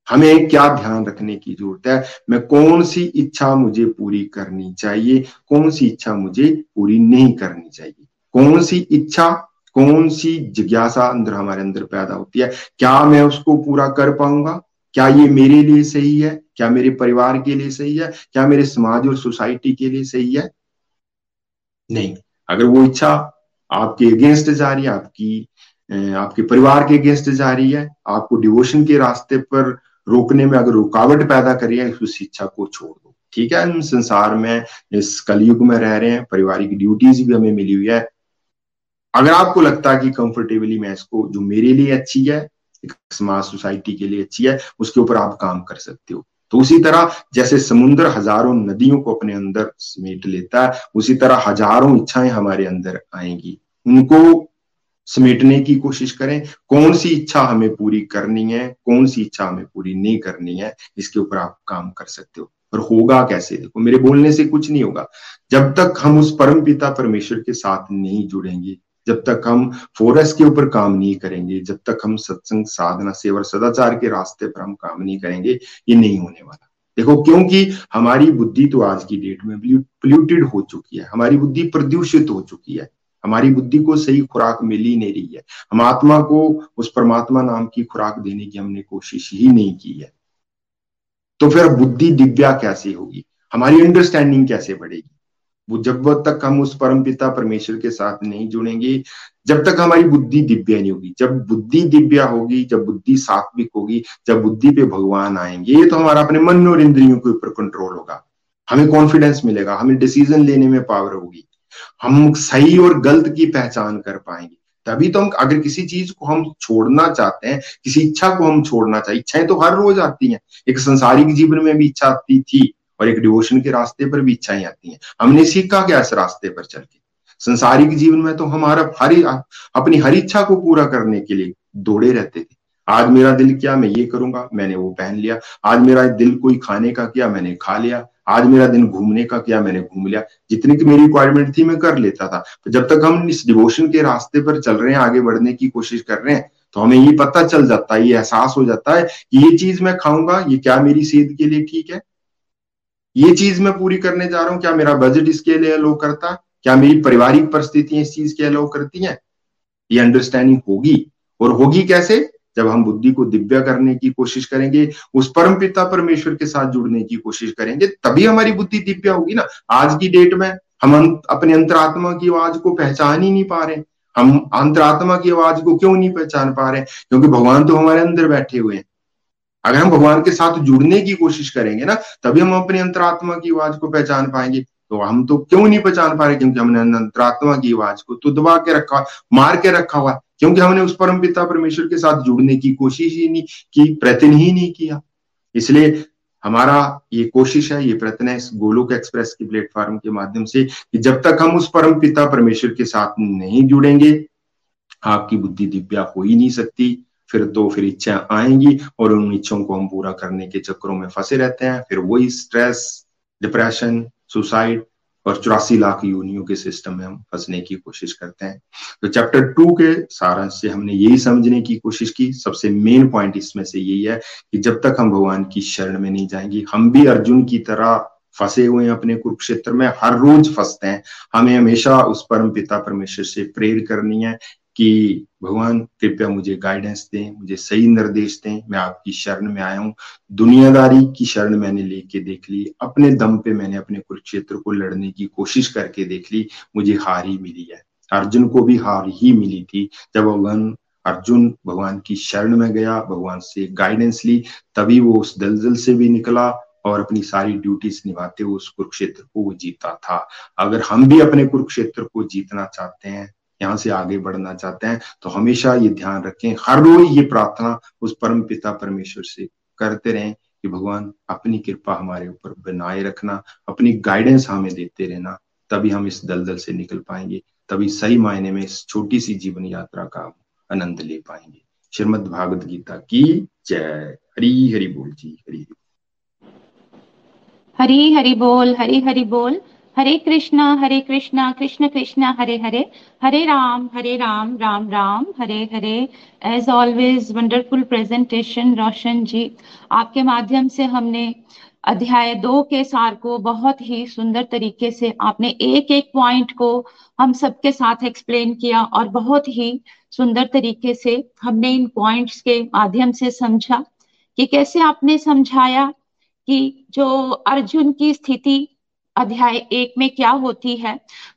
हमें क्या ध्यान रखने की जरूरत है? मैं कौन सी इच्छा मुझे पूरी करनी चाहिए, कौन सी इच्छा मुझे पूरी नहीं करनी चाहिए, कौन सी इच्छा, कौन सी जिज्ञासा अंदर हमारे अंदर पैदा होती है, क्या मैं उसको पूरा कर पाऊंगा, क्या ये मेरे लिए सही है, क्या मेरे परिवार के लिए सही है, क्या मेरे समाज और सोसाइटी के लिए सही है? नहीं। अगर वो इच्छा आपके अगेंस्ट जा रही है, आपकी आपके परिवार के अगेंस्ट जा रही है, आपको डिवोशन के रास्ते पर रोकने में अगर रुकावट पैदा करी है, उस इच्छा को छोड़ दो। ठीक है, हम संसार में इस कलयुग में रह रहे हैं, पारिवारिक ड्यूटीज भी हमें मिली हुई है। अगर आपको लगता है कि कंफर्टेबली मैं इसको, जो मेरे लिए अच्छी है, समाज सोसाइटी के लिए अच्छी है, उसके ऊपर आप काम कर सकते हो, तो उसी तरह जैसे समुद्र हजारों नदियों को अपने अंदर समेट लेता है, उसी तरह हजारों इच्छाएं हमारे अंदर आएंगी, उनको समेटने की कोशिश करें। कौन सी इच्छा हमें पूरी करनी है, कौन सी इच्छा हमें पूरी नहीं करनी है, इसके ऊपर आप काम कर सकते हो। और होगा कैसे? देखो, मेरे बोलने से कुछ नहीं होगा। जब तक हम उस परम पिता परमेश्वर के साथ नहीं जुड़ेंगे, जब तक हम फोरस के ऊपर काम नहीं करेंगे, जब तक हम सत्संग, साधना, सेवा, सदाचार के रास्ते पर हम काम नहीं करेंगे, ये नहीं होने वाला। देखो, क्योंकि हमारी बुद्धि तो आज की डेट में पोल्यूटेड हो चुकी है, हमारी बुद्धि प्रदूषित हो चुकी है, हमारी बुद्धि को सही खुराक मिल ही नहीं रही है। हम आत्मा को उस परमात्मा नाम की खुराक देने की हमने कोशिश ही नहीं की है, तो फिर बुद्धि दिव्या कैसे होगी, हमारी अंडरस्टैंडिंग कैसे बढ़ेगी? वो जब तक हम उस परमपिता परमेश्वर के साथ नहीं जुड़ेंगे, जब तक हमारी बुद्धि दिव्या नहीं होगी। जब बुद्धि दिव्या होगी, जब बुद्धि सात्विक होगी, जब बुद्धि पे भगवान आएंगे, तो हमारा अपने मन और इंद्रियों के ऊपर कंट्रोल होगा, हमें कॉन्फिडेंस मिलेगा, हमें डिसीजन लेने में पावर होगी, हम सही और गलत की पहचान कर पाएंगे। तभी तो हम, अगर किसी चीज को हम छोड़ना चाहते हैं, किसी इच्छा को हम छोड़ना चाहते हैं, इच्छाएं तो हर रोज आती हैं, एक सांसारिक जीवन में भी इच्छा आती थी और एक डिवोशन के रास्ते पर भी इच्छाएं आती हैं। हमने सीखा क्या इस रास्ते पर चल के? सांसारिक जीवन में तो हमारा हर अपनी हर इच्छा को पूरा करने के लिए दौड़े रहते थे। आज मेरा दिल किया मैं ये करूंगा, मैंने वो पहन लिया। आज मेरा दिल कोई खाने का किया, मैंने खा लिया। आज मेरा दिन घूमने का किया, मैंने घूम लिया। जितनी की मेरी रिक्वायरमेंट थी मैं कर लेता था। तो जब तक हम इस डिवोशन के रास्ते पर चल रहे हैं, आगे बढ़ने की कोशिश कर रहे हैं, तो हमें ये पता चल जाता है, ये एहसास हो जाता है कि ये चीज मैं खाऊंगा, ये क्या मेरी सेहत के लिए ठीक है, ये चीज मैं पूरी करने जा रहा हूँ, क्या मेरा बजट इसके लिए लो करता है, क्या मेरी पारिवारिक परिस्थितियां इस चीज के अलाउ करती हैं? ये अंडरस्टैंडिंग होगी, और होगी कैसे? जब हम बुद्धि को दिव्य करने की कोशिश करेंगे, उस परम पिता परमेश्वर के साथ जुड़ने की कोशिश करेंगे, तभी हमारी बुद्धि दिव्य होगी ना। आज की डेट में हम अपने अंतरात्मा की आवाज को पहचान ही नहीं पा रहे। हम अंतरात्मा की आवाज को क्यों नहीं पहचान पा रहे? क्योंकि भगवान तो हमारे अंदर बैठे हुए हैं। अगर हम भगवान के साथ जुड़ने की कोशिश करेंगे ना, तभी हम अपने अंतरात्मा की आवाज को पहचान पाएंगे। तो हम तो क्यों नहीं पहचान पा रहे? क्योंकि हमने अंतरात्मा की आवाज को तो दबा के रखा, मार के रखा हुआ, क्योंकि हमने उस परम पिता परमेश्वर के साथ जुड़ने की कोशिश ही नहीं की, प्रयत्न ही नहीं किया। इसलिए हमारा ये कोशिश है, ये प्रयत्न है इस गोलोक एक्सप्रेस के प्लेटफॉर्म के माध्यम से कि जब तक हम उस परम पिता परमेश्वर के साथ नहीं जुड़ेंगे, आपकी बुद्धि दिव्या हो ही नहीं सकती। फिर तो फिर इच्छाएं आएंगी और उन इच्छाओं को हम पूरा करने के चक्करों में फंसे रहते हैं। फिर वही स्ट्रेस, डिप्रेशन, सुसाइड और चौरासी लाख योनियों के सिस्टम में हम फंसने की कोशिश करते हैं। तो चैप्टर टू के सारांश से हमने यही समझने की कोशिश की। सबसे मेन पॉइंट इसमें से यही है कि जब तक हम भगवान की शरण में नहीं जाएंगे, हम भी अर्जुन की तरह फंसे हुए हैं अपने कुरुक्षेत्र में, हर रोज फंसते हैं। हमें हमेशा उस परम पिता परमेश्वर से प्रेर करनी है कि भगवान कृपया मुझे गाइडेंस दें, मुझे सही निर्देश दें, मैं आपकी शरण में आया हूँ। दुनियादारी की शरण मैंने लेके देख ली, अपने दम पे मैंने अपने कुरुक्षेत्र को लड़ने की कोशिश करके देख ली, मुझे हार ही मिली है। अर्जुन को भी हार ही मिली थी। जब भगवान अर्जुन भगवान की शरण में गया, भगवान से गाइडेंस ली, तभी वो उस दलदल से भी निकला और अपनी सारी ड्यूटीज निभाते हुए उस कुरुक्षेत्र को वो जीता था। अगर हम भी अपने कुरुक्षेत्र को जीतना चाहते हैं, यहाँ से आगे बढ़ना चाहते हैं, तो हमेशा ये ध्यान रखें, हर रोज ये प्रार्थना उस परम पिता परमेश्वर से करते रहें कि भगवान अपनी कृपा हमारे ऊपर बनाए रखना, अपनी गाइडेंस हमें देते रहना। तभी हम इस दलदल से निकल पाएंगे, तभी सही मायने में इस छोटी सी जीवन यात्रा का आनंद ले पाएंगे। श्रीमद भागवद गीता की जय। हरी हरि बोल जी। हरी हरी हरि बोल। हरी हरि बोल। Hare Krishna Hare Krishna Krishna Krishna Hare Hare, Hare Ram Hare Ram Ram Ram Hare Hare. As always wonderful presentation Roshan ji. आपके माध्यम से हमने अध्याय दो के सार को बहुत ही सुंदर तरीके से, आपने एक एक पॉइंट को हम सबके साथ एक्सप्लेन किया और बहुत ही सुंदर तरीके से हमने इन पॉइंट्स के माध्यम से समझा कि कैसे आपने समझाया कि जो अर्जुन की स्थिति अध्याय एक में क्या होती है,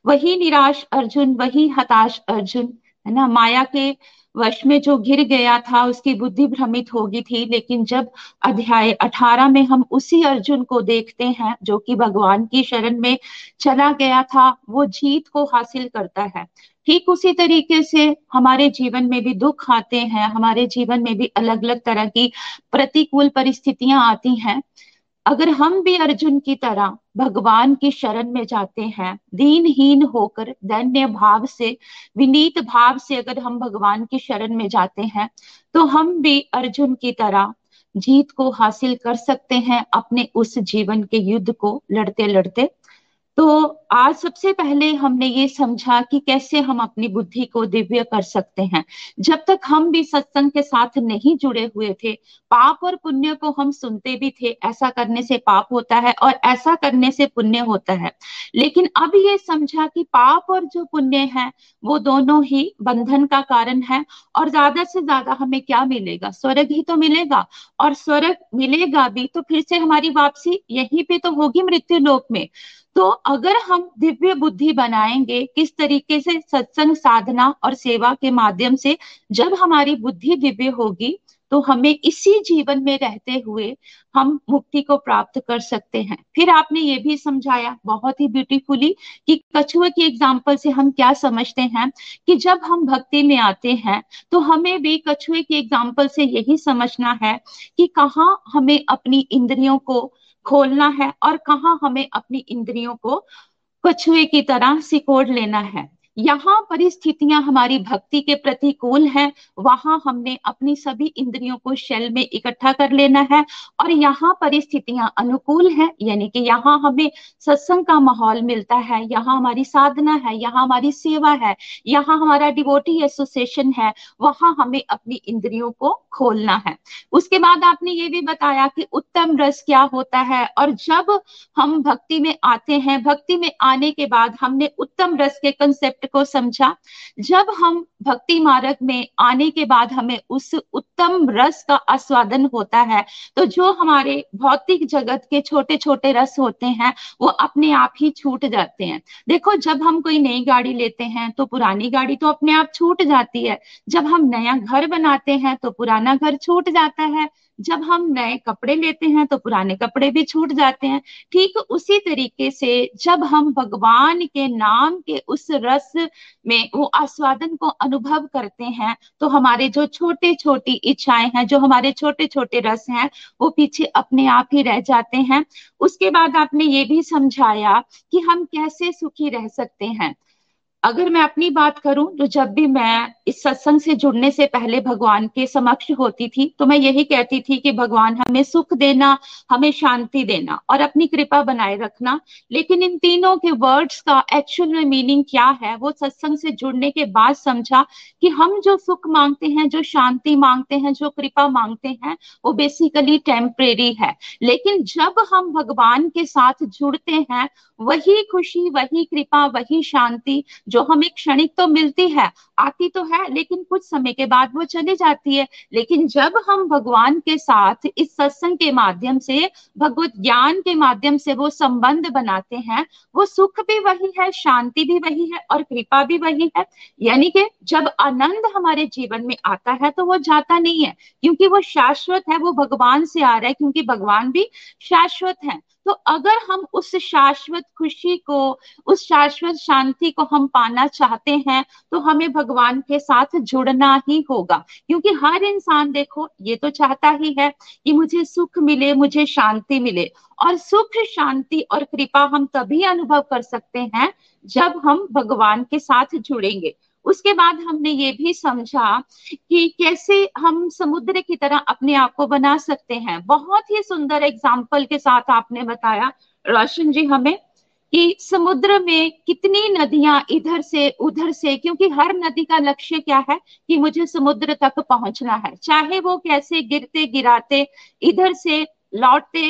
वही निराश अर्जुन, वही हताश अर्जुन, है ना, माया के वश में जो गिर गया था, उसकी बुद्धि भ्रमित हो गई थी। लेकिन जब अध्याय अठारह में हम उसी अर्जुन को देखते हैं जो कि भगवान की शरण में चला गया था, वो जीत को हासिल करता है। ठीक उसी तरीके से हमारे जीवन में भी दुख आते हैं, हमारे जीवन में भी अलग अलग तरह की प्रतिकूल परिस्थितियां आती हैं। अगर हम भी अर्जुन की तरह भगवान की शरण में जाते हैं, दीनहीन होकर, दैन्य भाव से, विनीत भाव से अगर हम भगवान की शरण में जाते हैं, तो हम भी अर्जुन की तरह जीत को हासिल कर सकते हैं अपने उस जीवन के युद्ध को लड़ते लड़ते। तो आज सबसे पहले हमने ये समझा कि कैसे हम अपनी बुद्धि को दिव्य कर सकते हैं। जब तक हम भी सत्संग के साथ नहीं जुड़े हुए थे, पाप और पुण्य को हम सुनते भी थे, ऐसा करने से पाप होता है और ऐसा करने से पुण्य होता है। लेकिन अब ये समझा कि पाप और जो पुण्य है वो दोनों ही बंधन का कारण है, और ज्यादा से ज्यादा हमें क्या मिलेगा? स्वर्ग ही तो मिलेगा। और स्वर्ग मिलेगा भी तो फिर से हमारी वापसी यहीं पे तो होगी, मृत्यु लोक में। तो अगर हम दिव्य बुद्धि बनाएंगे, किस तरीके से सत्संग, साधना और सेवा के माध्यम से, जब हमारी बुद्धि दिव्य होगी तो हमें इसी जीवन में रहते हुए हम मुक्ति को प्राप्त कर सकते हैं। फिर आपने ये भी समझाया बहुत ही ब्यूटीफुली कि कछुए की एग्जाम्पल से हम क्या समझते हैं कि जब हम भक्ति में आते हैं तो हमें भी कछुए की एग्जाम्पल से यही समझना है कि कहाँ हमें अपनी इंद्रियों को खोलना है और कहाँ हमें अपनी इंद्रियों को कछुए की तरह सिकोड़ लेना है। यहाँ परिस्थितियां हमारी भक्ति के प्रतिकूल हैं, वहां हमने अपनी सभी इंद्रियों को शैल में इकट्ठा कर लेना है। और यहाँ परिस्थितियां अनुकूल हैं, यानी कि यहाँ हमें सत्संग का माहौल मिलता है, यहाँ हमारी साधना है, यहाँ हमारी सेवा है, यहाँ हमारा डिवोटी एसोसिएशन है, वहां हमें अपनी इंद्रियों को खोलना है। उसके बाद आपने ये भी बताया कि उत्तम रस क्या होता है, और जब हम भक्ति में आते हैं, भक्ति में आने के बाद हमने उत्तम रस के कंसेप्ट को समझा। जब हम भक्ति मार्ग में आने के बाद हमें उस उत्तम रस का आस्वादन होता है, तो जो हमारे भौतिक जगत के छोटे छोटे रस होते हैं वो अपने आप ही छूट जाते हैं। देखो, जब हम कोई नई गाड़ी लेते हैं तो पुरानी गाड़ी तो अपने आप छूट जाती है, जब हम नया घर बनाते हैं तो पुराना घर छूट जाता है, जब हम नए कपड़े लेते हैं तो पुराने कपड़े भी छूट जाते हैं। ठीक उसी तरीके से जब हम भगवान के नाम के उस रस में, वो आस्वादन को अनुभव करते हैं, तो हमारे जो छोटे छोटी इच्छाएं हैं, जो हमारे छोटे छोटे रस हैं, वो पीछे अपने आप ही रह जाते हैं। उसके बाद आपने ये भी समझाया कि हम कैसे सुखी रह सकते हैं। अगर मैं अपनी बात करूं तो जब भी मैं इस सत्संग से जुड़ने से पहले भगवान के समक्ष होती थी तो मैं यही कहती थी कि भगवान हमें सुख देना, हमें शांति देना और अपनी कृपा बनाए रखना। लेकिन इन तीनों के वर्ड्स का एक्चुअल में मीनिंग क्या है वो सत्संग से जुड़ने के बाद समझा कि हम जो सुख मांगते हैं, जो शांति मांगते हैं, जो कृपा मांगते हैं, वो बेसिकली टेम्परेरी है। लेकिन जब हम भगवान के साथ जुड़ते हैं, वही खुशी, वही कृपा, वही शांति जो हमें क्षणिक तो मिलती है, आती तो है, लेकिन कुछ समय के बाद वो चली जाती है। लेकिन जब हम भगवान के साथ इस सत्संग के माध्यम से, भगवत ज्ञान के माध्यम से वो संबंध बनाते हैं, वो सुख भी वही है, शांति भी वही है और कृपा भी वही है। यानी कि जब आनंद हमारे जीवन में आता है तो वो जाता नहीं है, क्योंकि वो शाश्वत है, वो भगवान से आ रहा है, क्योंकि भगवान भी शाश्वत है। तो अगर हम उस शाश्वत खुशी को, उस शाश्वत शांति को हम पाना चाहते हैं तो हमें भगवान के साथ जुड़ना ही होगा, क्योंकि हर इंसान, देखो, ये तो चाहता ही है कि मुझे सुख मिले, मुझे शांति मिले। और सुख, शांति और कृपा हम तभी अनुभव कर सकते हैं जब हम भगवान के साथ जुड़ेंगे। उसके बाद हमने ये भी समझा कि कैसे हम समुद्र की तरह अपने आप को बना सकते हैं। बहुत ही सुंदर एग्जाम्पल के साथ आपने बताया रोशन जी हमें कि समुद्र में कितनी नदियां इधर से उधर से, क्योंकि हर नदी का लक्ष्य क्या है कि मुझे समुद्र तक पहुंचना है, चाहे वो कैसे गिरते गिराते इधर से लौटते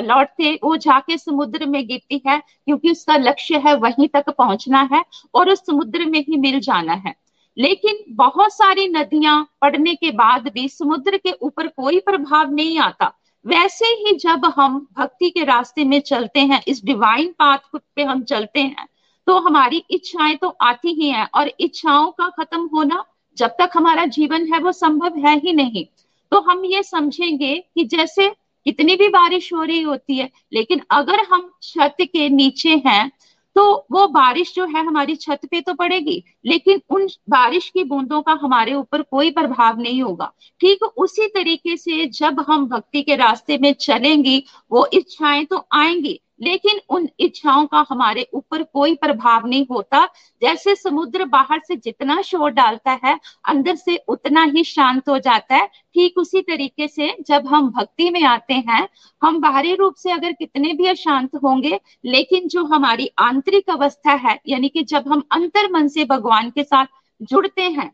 लौटते वो जाके समुद्र में गिरती है, क्योंकि उसका लक्ष्य है वहीं तक पहुंचना है और उस समुद्र में ही मिल जाना है। लेकिन बहुत सारी नदियां पड़ने के बाद भी समुद्र के ऊपर कोई प्रभाव नहीं आता। वैसे ही जब हम भक्ति के रास्ते में चलते हैं, इस डिवाइन पाथ पे हम चलते हैं, तो हमारी इच्छाएं तो आती ही हैं, और इच्छाओं का खत्म होना जब तक हमारा जीवन है वो संभव है ही नहीं। तो हम ये समझेंगे कि जैसे कितनी भी बारिश हो रही होती है, लेकिन अगर हम छत के नीचे हैं तो वो बारिश जो है हमारी छत पे तो पड़ेगी, लेकिन उन बारिश की बूंदों का हमारे ऊपर कोई प्रभाव नहीं होगा। ठीक उसी तरीके से जब हम भक्ति के रास्ते में चलेंगे, वो इच्छाएं तो आएंगी, लेकिन उन इच्छाओं का हमारे ऊपर कोई प्रभाव नहीं होता। जैसे समुद्र बाहर से जितना शोर डालता है, अंदर से उतना ही शांत हो जाता है। ठीक उसी तरीके से जब हम भक्ति में आते हैं, हम बाहरी रूप से अगर कितने भी अशांत होंगे, लेकिन जो हमारी आंतरिक अवस्था है, यानी कि जब हम अंतर मन से भगवान के साथ जुड़ते हैं,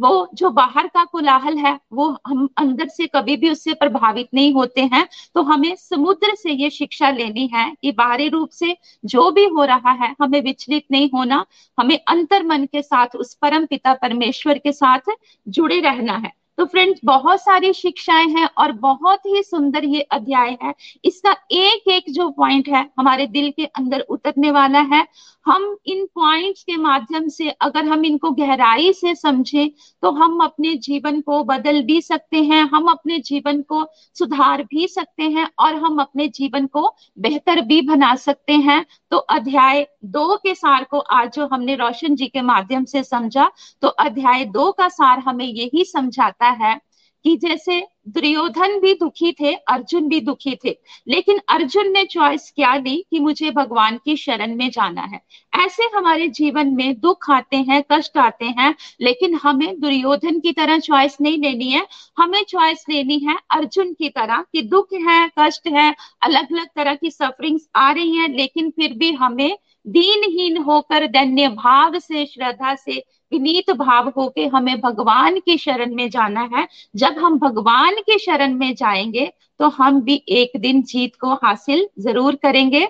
वो जो बाहर का कोलाहल है, वो हम अंदर से कभी भी उससे प्रभावित नहीं होते हैं। तो हमें समुद्र से ये शिक्षा लेनी है कि बाहरी रूप से जो भी हो रहा है, हमें विचलित नहीं होना, हमें अंतर मन के साथ, उस परम पिता परमेश्वर के साथ जुड़े रहना है। तो फ्रेंड्स, बहुत सारी शिक्षाएं हैं और बहुत ही सुंदर ये अध्याय है। इसका एक एक जो पॉइंट है हमारे दिल के अंदर उतरने वाला है। हम इन पॉइंट्स के माध्यम से अगर हम इनको गहराई से समझें तो हम अपने जीवन को बदल भी सकते हैं, हम अपने जीवन को सुधार भी सकते हैं और हम अपने जीवन को बेहतर भी बना सकते हैं। तो अध्याय दो के सार को आज जो हमने रोशन जी के माध्यम से समझा, तो अध्याय दो का सार हमें यही समझाता है कि जैसे दुर्योधन भी दुखी थे, अर्जुन भी दुखी थे, लेकिन अर्जुन ने चॉइस क्या ली कि मुझे भगवान की शरण में जाना है। ऐसे हमारे जीवन में दुख आते हैं, कष्ट आते हैं, लेकिन हमें दुर्योधन की तरह चॉइस नहीं लेनी है, हमें चॉइस लेनी है अर्जुन की तरह कि दुख है, कष्ट है, अलग अलग तरह की सफरिंग्स आ रही हैं, लेकिन फिर भी हमें दीनहीन होकर धन्य भाव से, श्रद्धा से, विनीत भाव होके हमें भगवान की शरण में जाना है। जब हम भगवान की शरण में जाएंगे तो हम भी एक दिन जीत को हासिल जरूर करेंगे।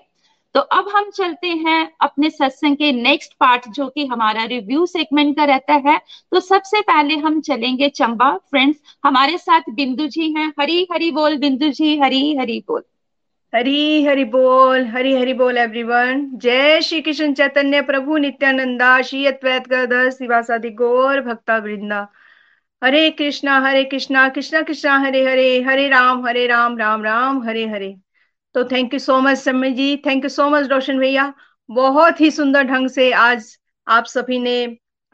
तो अब हम चलते हैं अपने सत्संग के नेक्स्ट पार्ट जो कि हमारा रिव्यू सेगमेंट का रहता है। तो सबसे पहले हम चलेंगे चंबा। फ्रेंड्स, हमारे साथ बिंदु जी हैं। हरी हरी बोल बिंदु जी, हरी हरी बोल। हरी हरि बोल, हरी हरि बोल एवरीवन। जय श्री कृष्ण चैतन्य प्रभु नित्यानंदा, श्री अद्वैत गदाधर श्रीवासादि गौर भक्ता वृंदा। हरे कृष्णा हरे कृष्णा कृष्णा कृष्णा हरे हरे, हरे राम हरे राम राम राम हरे हरे। तो thank you so much Sammi ji, thank you so much Roshan भैया। बहुत ही सुंदर ढंग से आज आप सभी ने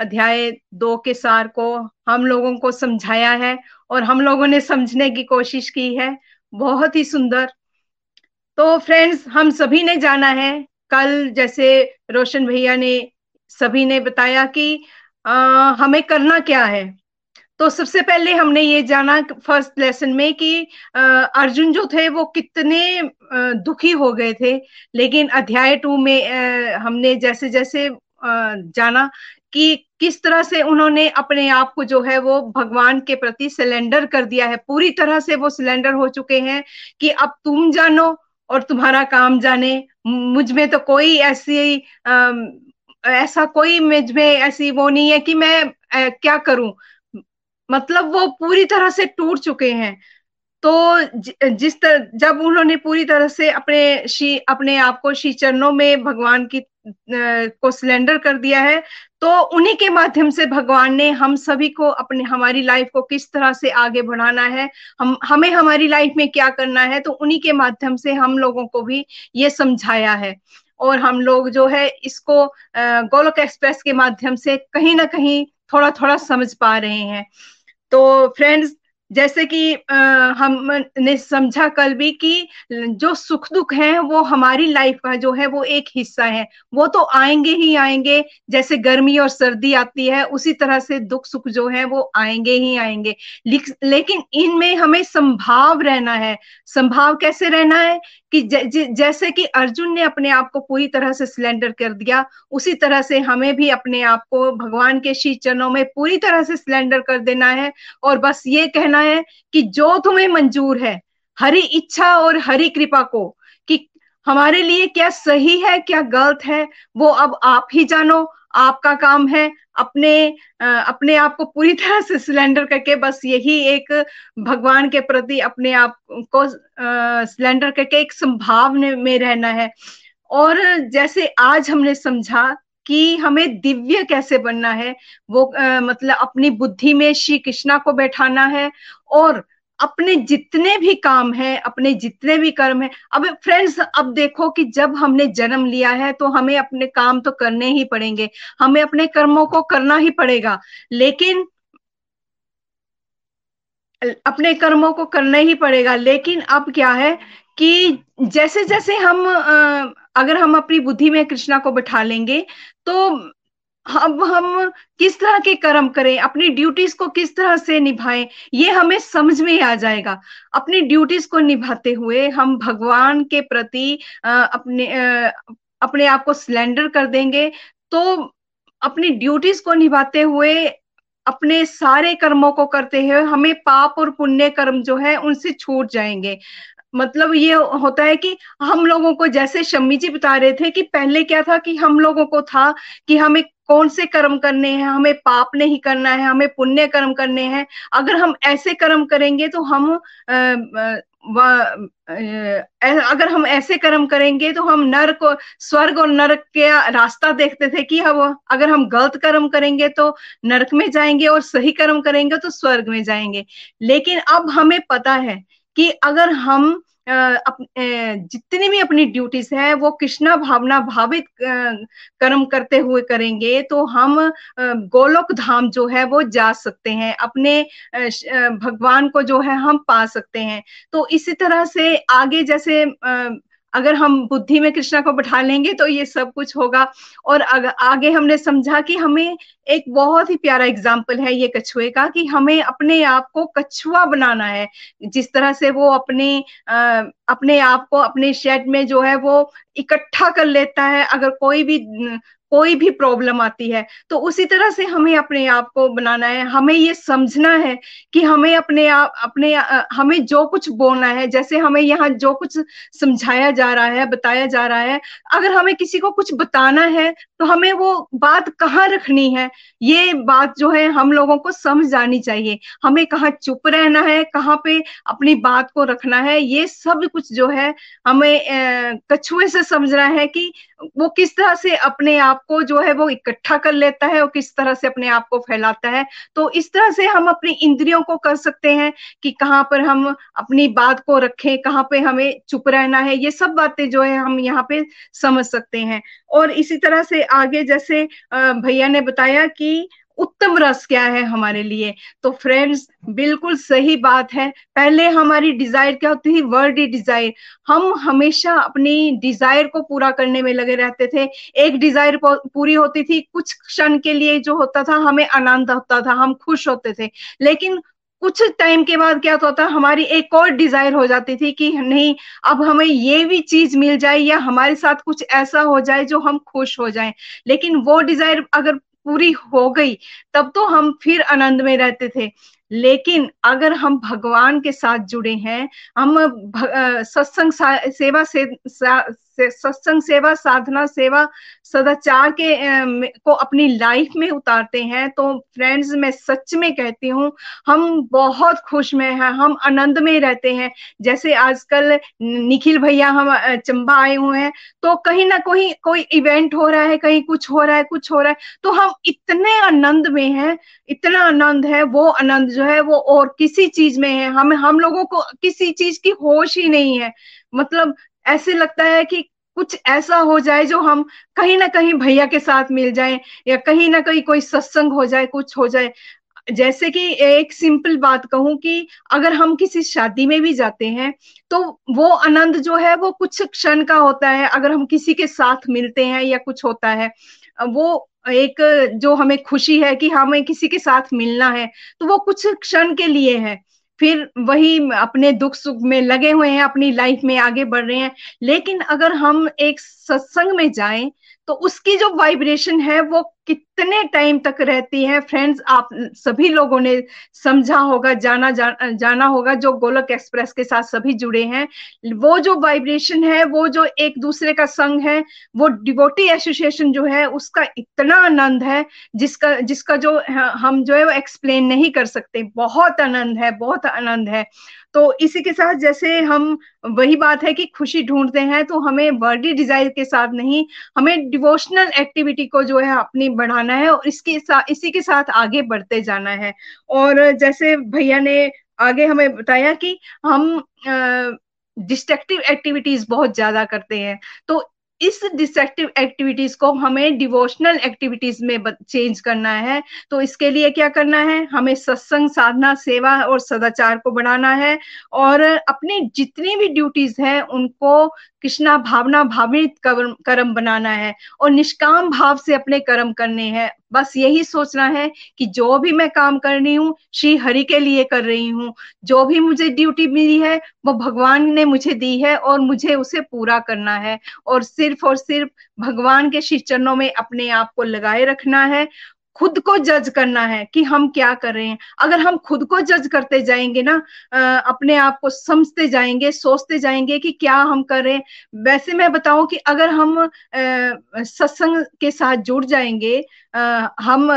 अध्याय दो के सार को हम लोगों को समझाया है और हम लोगों ने समझने की कोशिश की है, बहुत ही सुंदर। तो फ्रेंड्स, हम सभी ने जाना है कल, जैसे रोशन भैया ने सभी ने बताया कि आ, हमें करना क्या है। तो सबसे पहले हमने ये जाना फर्स्ट लेसन में कि आ, अर्जुन जो थे वो कितने आ, दुखी हो गए थे, लेकिन अध्याय टू में आ, हमने जैसे जैसे आ, जाना कि किस तरह से उन्होंने अपने आप को जो है वो भगवान के प्रति सरेंडर कर दिया है, पूरी तरह से वो सरेंडर हो चुके हैं कि अब तुम जानो और तुम्हारा काम जाने, मुझ में तो कोई ऐसी आ, ऐसा कोई मुझ में ऐसी वो नहीं है कि मैं आ, क्या करूं। मतलब वो पूरी तरह से टूट चुके हैं। तो ज, जिस तरह जब उन्होंने पूरी तरह से अपने श्री अपने आप को श्री चरणों में भगवान की आ, को सरेंडर कर दिया है, तो उन्हीं के माध्यम से भगवान ने हम सभी को अपने हमारी लाइफ को किस तरह से आगे बढ़ाना है, हम हमें हमारी लाइफ में क्या करना है, तो उन्हीं के माध्यम से हम लोगों को भी ये समझाया है। और हम लोग जो है इसको गोलोक एक्सप्रेस के माध्यम से कहीं ना कहीं थोड़ा थोड़ा समझ पा रहे हैं। तो फ्रेंड्स, जैसे कि हमने समझा कल भी कि जो सुख दुख है वो हमारी लाइफ का जो है वो एक हिस्सा है, वो तो आएंगे ही आएंगे। जैसे गर्मी और सर्दी आती है उसी तरह से दुख सुख जो है वो आएंगे ही आएंगे, लेकिन इनमें हमें संभाव रहना है। संभाव कैसे रहना है कि जै, जैसे कि अर्जुन ने अपने आप को पूरी तरह से सरेंडर कर दिया, उसी तरह से हमें भी अपने आप को भगवान के श्री चरणों में पूरी तरह से सरेंडर कर देना है। और बस ये कहना है कि जो तुम्हें मंजूर है, हरि इच्छा और हरि कृपा को, कि हमारे लिए क्या सही है क्या गलत है वो अब आप ही जानो। आपका काम है अपने अपने आप को पूरी तरह से सरेंडर करके, बस यही एक भगवान के प्रति अपने आप को सरेंडर करके एक संभावना में रहना है। और जैसे आज हमने समझा कि हमें दिव्य कैसे बनना है, वो आ, मतलब अपनी बुद्धि में श्री कृष्णा को बैठाना है और अपने जितने भी काम है, अपने जितने भी कर्म है। अब फ्रेंड्स, अब देखो कि जब हमने जन्म लिया है तो हमें अपने काम तो करने ही पड़ेंगे, हमें अपने कर्मों को करना ही पड़ेगा, लेकिन अपने कर्मों को करना ही पड़ेगा लेकिन अब क्या है कि जैसे जैसे हम आ, अगर हम अपनी बुद्धि में कृष्णा को बैठा लेंगे तो अब हम किस तरह के कर्म करें, अपनी ड्यूटीज को किस तरह से निभाएं, ये हमें समझ में आ जाएगा। अपनी ड्यूटीज को निभाते हुए हम भगवान के प्रति अपने अपने आप को सरेंडर कर देंगे, तो अपनी ड्यूटीज को निभाते हुए, अपने सारे कर्मों को करते हुए हमें पाप और पुण्य कर्म जो है उनसे छूट जाएंगे। मतलब ये होता है कि हम लोगों को, जैसे शम्मी जी बता रहे थे कि पहले क्या था कि हम लोगों को था कि हमें कौन से कर्म करने हैं, हमें पाप नहीं करना है, हमें पुण्य कर्म करने हैं। अगर हम ऐसे कर्म करेंगे तो हम आ, आ, अगर हम ऐसे कर्म करेंगे तो हम नर्क, स्वर्ग और नरक के रास्ता देखते थे कि हम अगर हम गलत कर्म करेंगे तो नरक में जाएंगे और सही कर्म करेंगे तो स्वर्ग में जाएंगे। लेकिन अब हमें पता है कि अगर हम जितनी भी अपनी ड्यूटीज हैं वो कृष्णा भावना भावित कर्म करते हुए करेंगे तो हम गोलोक धाम जो है वो जा सकते हैं, अपने भगवान को जो है हम पा सकते हैं। तो इसी तरह से आगे जैसे अगर हम बुद्धि में कृष्णा को बैठा लेंगे तो ये सब कुछ होगा। और अग, आगे हमने समझा कि हमें एक बहुत ही प्यारा एग्जाम्पल है ये कछुए का, कि हमें अपने आप को कछुआ बनाना है। जिस तरह से वो अपने आ, अपने आप को अपने शेड में जो है वो इकट्ठा कर लेता है अगर कोई भी कोई भी प्रॉब्लम आती है, तो उसी तरह से हमें अपने आप को बनाना है। हमें ये समझना है कि हमें अपने आप अपने हमें जो कुछ बोलना है, जैसे हमें यहाँ जो कुछ समझाया जा रहा है, बताया जा रहा है, अगर हमें किसी को कुछ बताना है तो हमें वो बात कहाँ रखनी है, ये बात जो है हम लोगों को समझ आनी चाहिए। हमें कहाँ चुप रहना है, कहाँ पे अपनी बात को रखना है, ये सब कुछ जो है हमें कछुए से समझना है कि वो किस तरह से अपने आप को जो है वो इकट्ठा कर लेता है और किस तरह से अपने आप को फैलाता है। तो इस तरह से हम अपनी इंद्रियों को कर सकते हैं कि कहाँ पर हम अपनी बात को रखें, कहाँ पे हमें चुप रहना है, ये सब बातें जो है हम यहाँ पे समझ सकते हैं। और इसी तरह से आगे जैसे भैया ने बताया कि उत्तम रस क्या है हमारे लिए, तो फ्रेंड्स बिल्कुल सही बात है। पहले हमारी डिजायर क्या होती थी, वर्ल्डली डिजायर। हम हमेशा अपनी डिजायर को पूरा करने में लगे रहते थे। एक डिजायर पूरी होती थी, कुछ क्षण के लिए जो होता था हमें आनंद होता था, हम खुश होते थे, लेकिन कुछ टाइम के बाद क्या होता था, हमारी एक और डिजायर हो जाती थी कि नहीं अब हमें ये भी चीज मिल जाए या हमारे साथ कुछ ऐसा हो जाए जो हम खुश हो जाए। लेकिन वो डिजायर अगर पूरी हो गई तब तो हम फिर आनंद में रहते थे। लेकिन अगर हम भगवान के साथ जुड़े हैं, हम सत्संग सेवा से, से सत्संग सेवा साधना सेवा सदाचार के ए, को अपनी लाइफ में उतारते हैं, तो फ्रेंड्स मैं सच में कहती हूँ हम बहुत खुश में हैं, हम आनंद में रहते हैं। जैसे आजकल निखिल भैया हम चंबा आए हुए हैं, तो कहीं ना कहीं कोई इवेंट हो रहा है, कहीं कुछ हो रहा है, कुछ हो रहा है, तो हम इतने आनंद में हैं, इतना आनंद है, वो आनंद जो है वो और किसी चीज में है, हम हम लोगों को किसी चीज की होश ही नहीं है। मतलब ऐसे लगता है कि कुछ ऐसा हो जाए जो हम कहीं ना कहीं भैया के साथ मिल जाएं या कहीं ना कहीं कोई सत्संग हो जाए, कुछ हो जाए। जैसे कि एक सिंपल बात कहूं कि अगर हम किसी शादी में भी जाते हैं तो वो आनंद जो है वो कुछ क्षण का होता है। अगर हम किसी के साथ मिलते हैं या कुछ होता है, वो एक जो हमें खुशी है कि हमें किसी के साथ मिलना है, तो वो कुछ क्षण के लिए है, फिर वही अपने दुख सुख में लगे हुए हैं, अपनी लाइफ में आगे बढ़ रहे हैं। लेकिन अगर हम एक सत्संग में जाएं तो उसकी जो वाइब्रेशन है वो कितने टाइम तक रहती है। फ्रेंड्स आप सभी लोगों ने समझा होगा, जाना जा, जाना होगा, जो गोलोक एक्सप्रेस के साथ सभी जुड़े हैं, वो जो वाइब्रेशन है, वो जो एक दूसरे का संग है, वो डिवोटी एसोसिएशन जो है उसका इतना आनंद है जिसका जिसका जो हम जो है वो एक्सप्लेन नहीं कर सकते। बहुत आनंद है, बहुत आनंद है। तो इसी के साथ जैसे हम वही बात है कि खुशी ढूंढते हैं, तो हमें वर्डी डिजायर के साथ नहीं, हमें डिवोशनल एक्टिविटी को जो है अपनी बढ़ाना है और इसके साथ इसी के साथ आगे बढ़ते जाना है। और जैसे भैया ने आगे हमें बताया कि हम डिस्ट्रक्टिव एक्टिविटीज बहुत ज्यादा करते हैं, तो इस डिस्ट्रक्टिव एक्टिविटीज को हमें डिवोशनल एक्टिविटीज में चेंज करना है। तो इसके लिए क्या करना है, हमें सत्संग साधना सेवा और सदाचार को बढ़ाना है और अपनी जितनी भी ड्यूटीज हैं उनको कृष्णा भावना भावित कर्म कर्म बनाना है और निष्काम भाव से अपने कर्म करने हैं। बस यही सोचना है कि जो भी मैं काम कर रही हूँ श्री हरि के लिए कर रही हूँ, जो भी मुझे ड्यूटी मिली है वो भगवान ने मुझे दी है और मुझे उसे पूरा करना है और सिर्फ और सिर्फ भगवान के श्री चरणों में अपने आप को लगाए रखना है। खुद को जज करना है कि हम क्या कर रहे हैं। अगर हम खुद को जज करते जाएंगे ना, अपने आप को समझते जाएंगे, सोचते जाएंगे कि क्या हम कर रहे हैं। वैसे मैं बताऊं कि अगर हम सत्संग के साथ जुड़ जाएंगे, आ, हम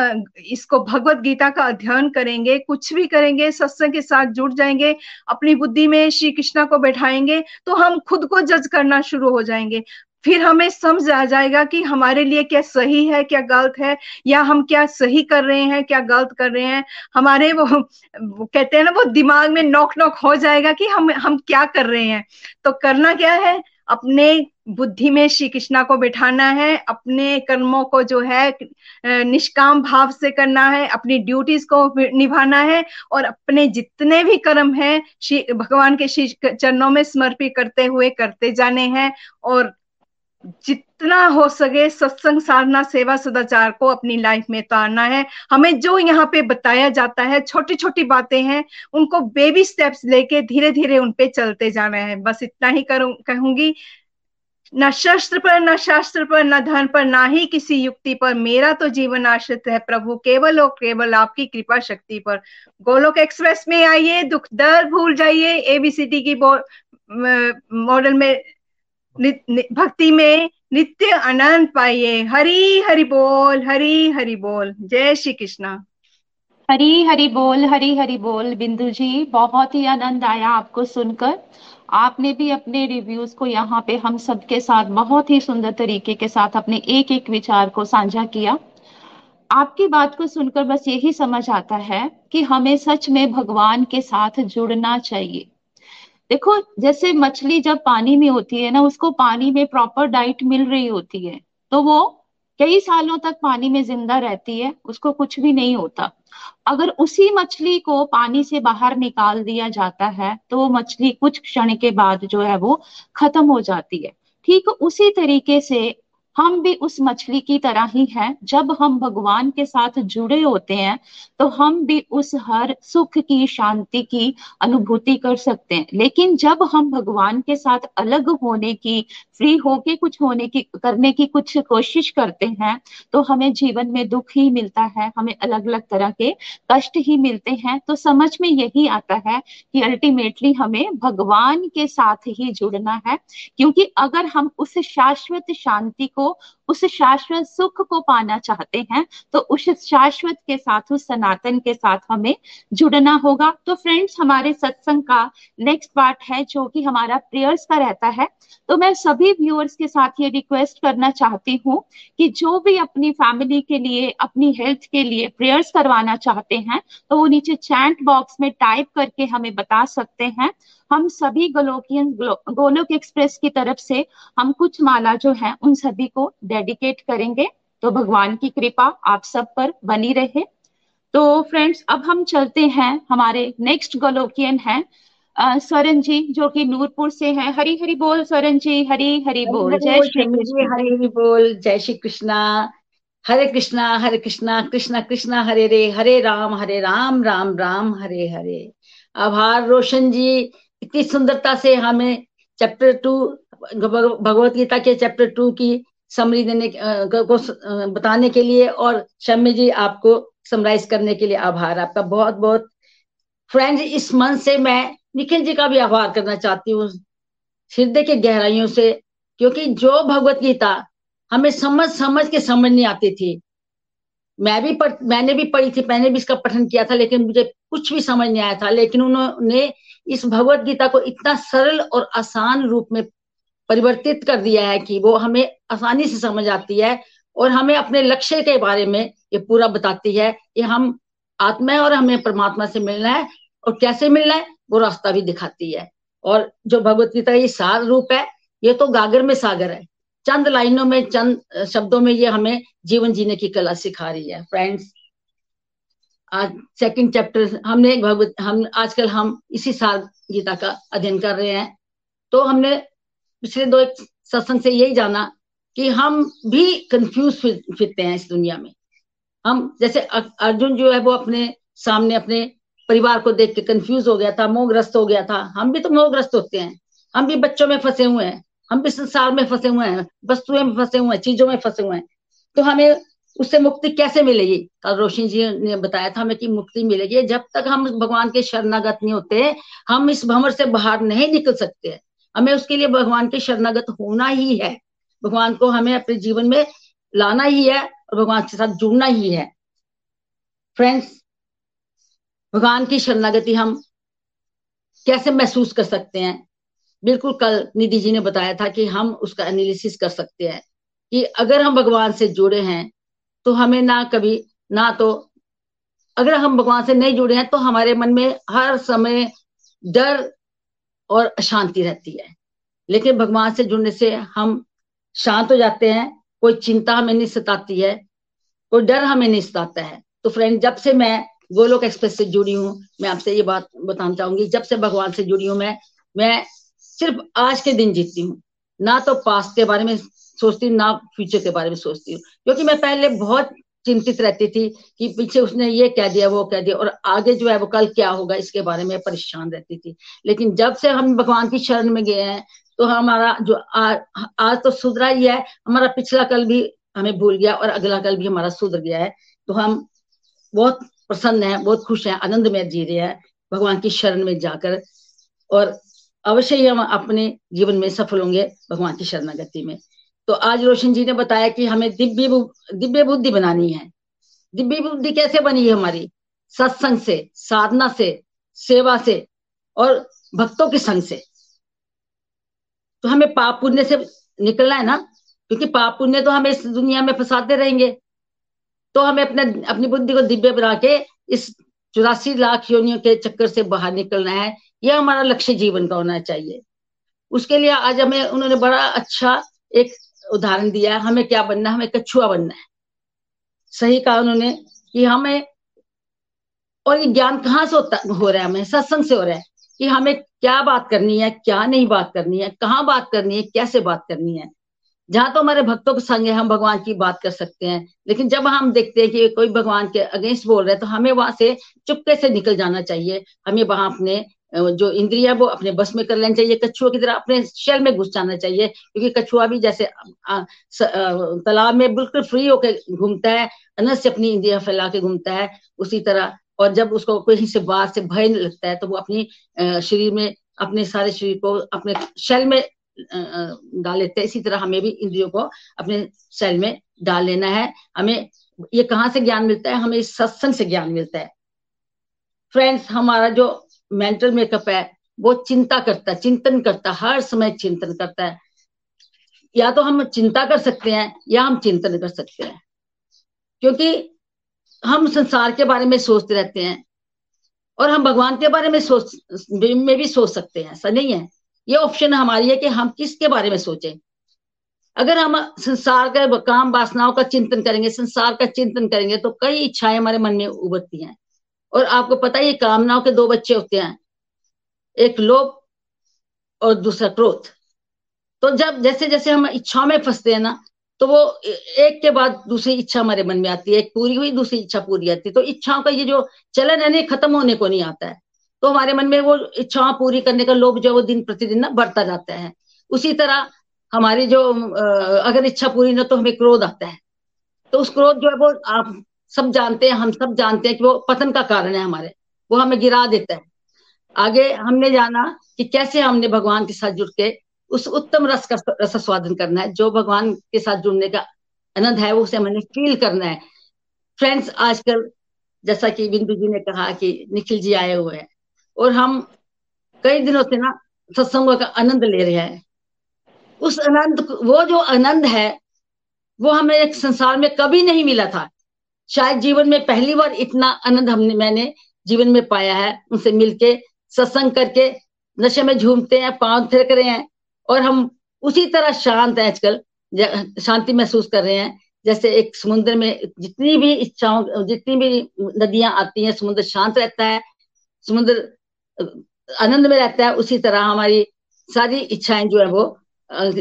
इसको भगवद गीता का अध्ययन करेंगे, कुछ भी करेंगे, सत्संग के साथ जुड़ जाएंगे, अपनी बुद्धि में श्री कृष्णा को बैठाएंगे, तो हम खुद को जज करना शुरू हो जाएंगे। फिर हमें समझ आ जाएगा कि हमारे लिए क्या सही है, क्या गलत है, या हम क्या सही कर रहे हैं, क्या गलत कर रहे हैं। हमारे वो, वो कहते हैं ना, वो दिमाग में नॉक नॉक हो जाएगा कि हम हम क्या कर रहे हैं। तो करना क्या है, अपने बुद्धि में श्री कृष्णा को बैठाना है, अपने कर्मों को जो है निष्काम भाव से करना है, अपनी ड्यूटीज को निभाना है, और अपने जितने भी कर्म हैं श्री भगवान के श्री चरणों में समर्पित करते हुए करते जाने हैं। और जितना हो सके सत्संग, साधना, सेवा, सदाचार को अपनी लाइफ में उतारना है। हमें जो यहाँ पे बताया जाता है, छोटी छोटी बातें हैं, उनको बेबी स्टेप्स लेके धीरे धीरे उनपे चलते जाना है। बस इतना ही करूं कहूंगी, ना शस्त्र पर, ना शास्त्र पर, ना धन पर, ना ही किसी युक्ति पर, मेरा तो जीवन आश्रित है प्रभु केवल और केवल आपकी कृपा शक्ति पर। गोलोक एक्सप्रेस में आइए, दुख दर्द भूल जाइए, एबीसीडी की मॉडल में नि, नि, भक्ति में नित्य आनंद पाइए। हरि हरि बोल, हरि हरि बोल, जय श्री कृष्णा। हरि हरि बोल, हरि हरि बोल। बिंदु जी, बहुत ही आनंद आया आपको सुनकर। आपने भी अपने रिव्यूज को यहाँ पे हम सबके साथ बहुत ही सुंदर तरीके के साथ अपने एक एक विचार को साझा किया। आपकी बात को सुनकर बस यही समझ आता है कि हमें सच में भगवान के साथ जुड़ना चाहिए। देखो, जैसे मछली जब पानी में होती है ना, उसको पानी में प्रॉपर डाइट मिल रही होती है तो वो कई सालों तक पानी में जिंदा रहती है, उसको कुछ भी नहीं होता। अगर उसी मछली को पानी से बाहर निकाल दिया जाता है तो वो मछली कुछ क्षण के बाद जो है वो खत्म हो जाती है। ठीक उसी तरीके से हम भी उस मछली की तरह ही हैं। जब हम भगवान के साथ जुड़े होते हैं तो हम भी उस हर सुख की, शांति की अनुभूति कर सकते हैं। लेकिन जब हम भगवान के साथ अलग होने की, फ्री होके कुछ होने की, करने की कुछ कोशिश करते हैं तो हमें जीवन में दुख ही मिलता है, हमें अलग अलग तरह के कष्ट ही मिलते हैं। तो समझ में यही आता है कि अल्टीमेटली हमें भगवान के साथ ही जुड़ना है, क्योंकि अगर हम उस शाश्वत शांति को, उस शाश्वत सुख को पाना चाहते हैं तो उस शाश्वत के साथ, उस सनातन के साथ हमें जुड़ना होगा। तो फ्रेंड्स, हमारे सत्संग का नेक्स्ट पार्ट है जो कि हमारा प्रेयर्स का रहता है। तो मैं सभी व्यूअर्स के साथ ये रिक्वेस्ट करना चाहती हूँ कि जो भी अपनी फैमिली के लिए, अपनी हेल्थ के लिए प्रेयर्स करवाना चाहते हैं तो वो नीचे चैट बॉक्स में टाइप करके हमें बता सकते हैं। हम सभी गोलोकियन, गोलोक एक्सप्रेस की तरफ से हम कुछ माला जो है उन सभी को डेडिकेट करेंगे। तो भगवान की कृपा आप सब पर बनी रहे। तो फ्रेंड्स, अब हम चलते हैं, हमारे नेक्स्ट गोलोकियन हैं स्वरण जी जो कि नूरपुर से हैं। हरि हरि बोल स्वरण जी, हरि हरि बोल, जय श्री कृष्ण। हरि हरि बोल, जय श्री कृष्णा। हरे कृष्णा हरे कृष्णा, कृष्णा कृष्णा हरे हरे, हरे राम हरे राम, राम राम हरे हरे। आभार रोशन जी, इतनी सुंदरता से हमें चैप्टर टू भगवत गीता के चैप्टर टू की समरी देने को, बताने के लिए, और शम्मी जी आपको समराइज करने के लिए आभार आपका बहुत बहुत। फ्रेंड्स, इस मन से मैं निखिल जी का भी आभार करना चाहती हूँ हृदय के गहराइयों से, क्योंकि जो भगवत गीता हमें समझ समझ के समझ नहीं आती थी, मैं भी पढ़ मैंने भी पढ़ी थी, मैंने भी इसका पठन किया था, लेकिन मुझे कुछ भी समझ नहीं आया था। लेकिन उन्होंने इस भगवत गीता को इतना सरल और आसान रूप में परिवर्तित कर दिया है कि वो हमें आसानी से समझ आती है और हमें अपने लक्ष्य के बारे में ये पूरा बताती है कि हम आत्मा है और हमें परमात्मा से मिलना है, और कैसे मिलना है वो रास्ता भी दिखाती है। और जो भगवत गीता ये सार रूप है, ये तो गागर में सागर है, चंद लाइनों में, चंद शब्दों में ये हमें जीवन जीने की कला सिखा रही है। फ्रेंड्स, आज सेकंड चैप्टर हमने भगवत हम आजकल हम इसी सार गीता का अध्ययन कर रहे हैं। तो हमने पिछले दो एक सत्संग से यही जाना कि हम भी कंफ्यूज फिरते हैं इस दुनिया में। हम जैसे अर्जुन जो है वो अपने सामने अपने परिवार को देख के कंफ्यूज हो गया था, मोहग्रस्त हो गया था। हम भी तो मोहग्रस्त होते हैं, हम भी बच्चों में फंसे हुए हैं, हम भी संसार में फंसे हुए हैं, वस्तुओं में फंसे हुए हैं, चीजों में फंसे हुए हैं। तो हमें उससे मुक्ति कैसे मिलेगी? कल रोशन जी ने बताया था हमें कि मुक्ति मिलेगी जब तक हम भगवान के शरणागत नहीं होते। हम इस भंवर से बाहर नहीं निकल सकते हैं, हमें उसके लिए भगवान के शरणागत होना ही है, भगवान को हमें अपने जीवन में लाना ही है और भगवान के साथ जुड़ना ही है। फ्रेंड्स, भगवान की शरणागति हम कैसे महसूस कर सकते हैं? बिल्कुल कल निधि जी ने बताया था कि हम उसका एनालिसिस कर सकते हैं कि अगर हम भगवान से जुड़े हैं तो हमें ना कभी ना तो अगर हम भगवान से नहीं जुड़े हैं तो हमारे मन में हर समय डर और अशांति रहती है, लेकिन भगवान से जुड़ने से हम शांत हो जाते हैं, कोई चिंता हमें नहीं सताती है, कोई डर हमें नहीं सताता है। तो फ्रेंड, जब से मैं गोलोक एक्सप्रेस से जुड़ी हूँ, मैं आपसे ये बात बताना चाहूंगी, जब से भगवान से जुड़ी हूँ मैं मैं सिर्फ आज के दिन जीती हूँ, ना तो पास्ट के बारे में सोचती हूँ ना फ्यूचर के बारे में सोचती हूँ, क्योंकि मैं पहले बहुत चिंतित रहती थी कि पीछे उसने ये कह दिया वो कह दिया और आगे जो है वो कल क्या होगा, इसके बारे में परेशान रहती थी। लेकिन जब से हम भगवान की शरण में गए हैं तो हमारा जो आज आज तो सुधरा ही है, हमारा पिछला कल भी हमें भूल गया और अगला कल भी हमारा सुधर गया है। तो हम बहुत प्रसन्न है, बहुत खुश है, आनंद में जी रहे हैं भगवान की शरण में जाकर, और अवश्य ही हम अपने जीवन में सफल होंगे भगवान की शरणागति में। तो आज रोशन जी ने बताया कि हमें दिव्य दिव्य बुद्धि बनानी है। दिव्य बुद्धि कैसे बनी है हमारी? सत्संग से, साधना से, सेवा से और भक्तों के संग से। तो हमें पाप पुण्य से निकलना है ना, क्योंकि पाप पुण्य तो हमें इस दुनिया में फंसाते रहेंगे। तो हमें अपने अपनी बुद्धि को दिव्य बना के इस चौरासी लाख योनियों के चक्कर से बाहर निकलना है, यह हमारा लक्ष्य जीवन का होना चाहिए। उसके लिए आज हमें उन्होंने बड़ा अच्छा एक उदाहरण दिया है, हमें क्या बनना है, हमें कछुआ बनना है। सही कहा उन्होंने कि हमें, और ये ज्ञान कहाँ से होता हो रहा है? हमें सत्संग से हो रहा है कि हमें क्या बात करनी है, क्या नहीं बात करनी है, कहाँ बात करनी है, कैसे बात करनी है। जहाँ तो हमारे भक्तों के संग है, हम भगवान की बात कर सकते हैं, लेकिन जब हम देखते हैं कि कोई भगवान के अगेंस्ट बोल रहा है तो हमें वहां से चुपके से निकल जाना चाहिए। हमें वहां अपने जो इंद्रिया वो अपने बस में कर लेना चाहिए, कछुआ की तरह अपने शेल में घुस जाना चाहिए, क्योंकि कछुआ भी जैसे तालाब में बिल्कुल फ्री होकर घूमता है, अनस से अपनी इंद्रिया फैला के घूमता है, उसी तरह। और जब उसको कोई से बात से भय लगता है तो वो अपनी शरीर में अपने सारे शरीर को अपने शेल में डाल लेते हैं। इसी तरह हमें भी इंद्रियों को अपने शेल में डाल लेना है। हमें ये कहाँ से ज्ञान मिलता है? हमें सत्संग से ज्ञान मिलता है। फ्रेंड्स, हमारा जो मेंटल मेकअप है वो चिंता करता है, चिंतन करता है, हर समय चिंतन करता है। या तो हम चिंता कर सकते हैं या हम चिंतन कर सकते हैं, क्योंकि हम संसार के बारे में सोचते रहते हैं और हम भगवान के बारे में सोच में भी सोच सकते हैं। ऐसा नहीं है, ये ऑप्शन हमारी है कि हम किसके बारे में सोचें। अगर हम संसार के काम वासनाओं का चिंतन करेंगे, संसार का चिंतन करेंगे तो कई इच्छाएं हमारे मन में उभरती हैं। और आपको पता है ये कामनाओं के दो बच्चे होते हैं, एक लोभ और दूसरा क्रोध। तो जब जैसे जैसे हम इच्छाओं में फंसते हैं ना, तो वो एक के बाद दूसरी इच्छा हमारे मन में आती है, एक पूरी हुई दूसरी इच्छा पूरी आती है। तो इच्छाओं का ये जो चलन है नहीं, खत्म होने को नहीं आता है। तो हमारे मन में वो इच्छाओं पूरी करने का लोभ जो वो दिन प्रतिदिन ना बढ़ता जाता है। उसी तरह हमारी जो अगर इच्छा पूरी ना तो हमें क्रोध आता है। तो उस क्रोध जो है वो आप सब जानते हैं, हम सब जानते हैं कि वो पतन का कारण है हमारे, वो हमें गिरा देता है। आगे हमने जाना कि कैसे हमने भगवान के साथ जुड़ के उस उत्तम रस का रसास्वादन करना है, जो भगवान के साथ जुड़ने का आनंद है वो उसे हमने फील करना है। फ्रेंड्स, आजकल जैसा कि बिंदु जी ने कहा कि निखिल जी आए हुए हैं और हम कई दिनों से ना सत्संगों का आनंद ले रहे हैं। उस आनंद, वो जो आनंद है वो हमें संसार में कभी नहीं मिला था। शायद जीवन में पहली बार इतना आनंद हमने मैंने जीवन में पाया है। उनसे मिलके सत्संग करके नशे में झूमते हैं, पांव थिरक रहे हैं और हम उसी तरह शांत है, आजकल शांति महसूस कर रहे हैं। जैसे एक समुद्र में जितनी भी इच्छाओं, जितनी भी नदियां आती हैं, समुद्र शांत रहता है, समुद्र आनंद में रहता है, उसी तरह हमारी सारी इच्छाएं जो है वो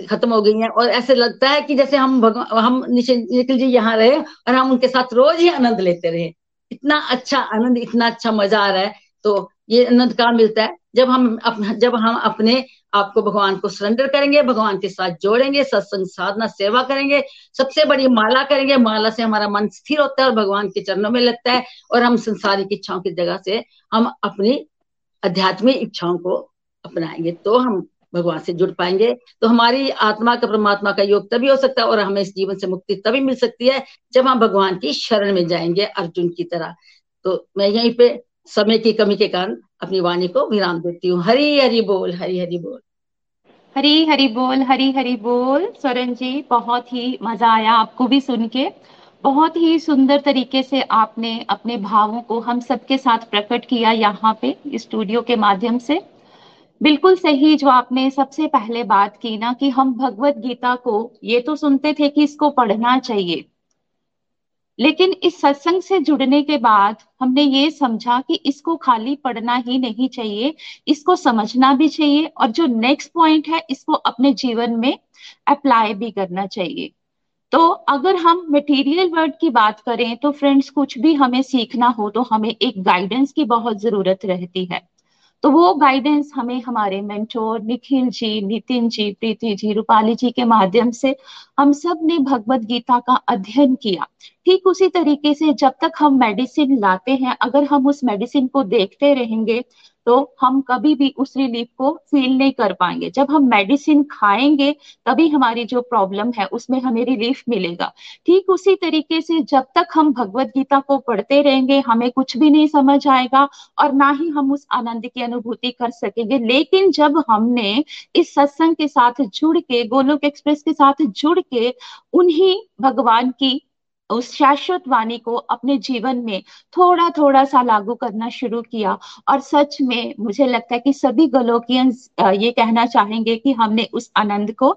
खत्म हो गई हैं। और ऐसे लगता है कि जैसे हम भगवान हम निखिल जी यहाँ रहे और हम उनके साथ रोज ही आनंद लेते रहे। इतना अच्छा आनंद, इतना अच्छा मजा आ रहा है। तो ये आनंद कहाँ मिलता है? जब हम अपना जब हम अपने आप को भगवान को सरेंडर करेंगे, भगवान के साथ जोड़ेंगे, सत्संग साधना सेवा करेंगे, सबसे बड़ी माला करेंगे। माला से हमारा मन स्थिर होता है और भगवान के चरणों में लगता है और हम संसारिक इच्छाओं की जगह से हम अपनी आध्यात्मिक इच्छाओं को अपनाएंगे तो हम भगवान से जुड़ पाएंगे। तो हमारी आत्मा का परमात्मा का योग तभी हो सकता है और हमें इस जीवन से मुक्ति तभी मिल सकती है जब हम भगवान की शरण में जाएंगे, अर्जुन की तरह। तो मैं यहीं पे समय की कमी के कारण अपनी वाणी को विराम देती हूँ। हरि हरि बोल, हरि हरि बोल। हरी हरी बोल, हरी हरी बोल। स्वर्ण जी, बहुत ही मजा आया आपको भी सुन के। बहुत ही सुंदर तरीके से आपने अपने भावों को हम सबके साथ प्रकट किया यहाँ पे स्टूडियो के माध्यम से। बिल्कुल सही जो आपने सबसे पहले बात की ना कि हम भगवत गीता को ये तो सुनते थे कि इसको पढ़ना चाहिए, लेकिन इस सत्संग से जुड़ने के बाद हमने ये समझा कि इसको खाली पढ़ना ही नहीं चाहिए, इसको समझना भी चाहिए और जो नेक्स्ट पॉइंट है इसको अपने जीवन में अप्लाई भी करना चाहिए। तो अगर हम मटेरियल वर्ड की बात करें तो फ्रेंड्स, कुछ भी हमें सीखना हो तो हमें एक गाइडेंस की बहुत जरूरत रहती है। तो वो गाइडेंस हमें हमारे मेंटोर निखिल जी, नितिन जी, प्रीति जी, रूपाली जी के माध्यम से हम सब ने भगवद गीता का अध्ययन किया। ठीक उसी तरीके से जब तक हम मेडिसिन लाते हैं, अगर हम उस मेडिसिन को देखते रहेंगे तो हम कभी भी उस रिलीफ को फील नहीं कर पाएंगे। जब हम मेडिसिन खाएंगे तभी हमारी जो प्रॉब्लम है उसमें हमें रिलीफ मिलेगा। ठीक उसी तरीके से जब तक हम भगवद गीता को पढ़ते रहेंगे हमें कुछ भी नहीं समझ आएगा और ना ही हम उस आनंद की अनुभूति कर सकेंगे। लेकिन जब हमने इस सत्संग के साथ जुड़ के, गोलोक एक्सप्रेस के साथ जुड़ के उन्हीं भगवान की उस शाश्वत वाणी को अपने जीवन में थोड़ा थोड़ा सा लागू करना शुरू किया और सच में मुझे लगता है कि सभी गोलोकियंस ये कहना चाहेंगे कि हमने उस आनंद को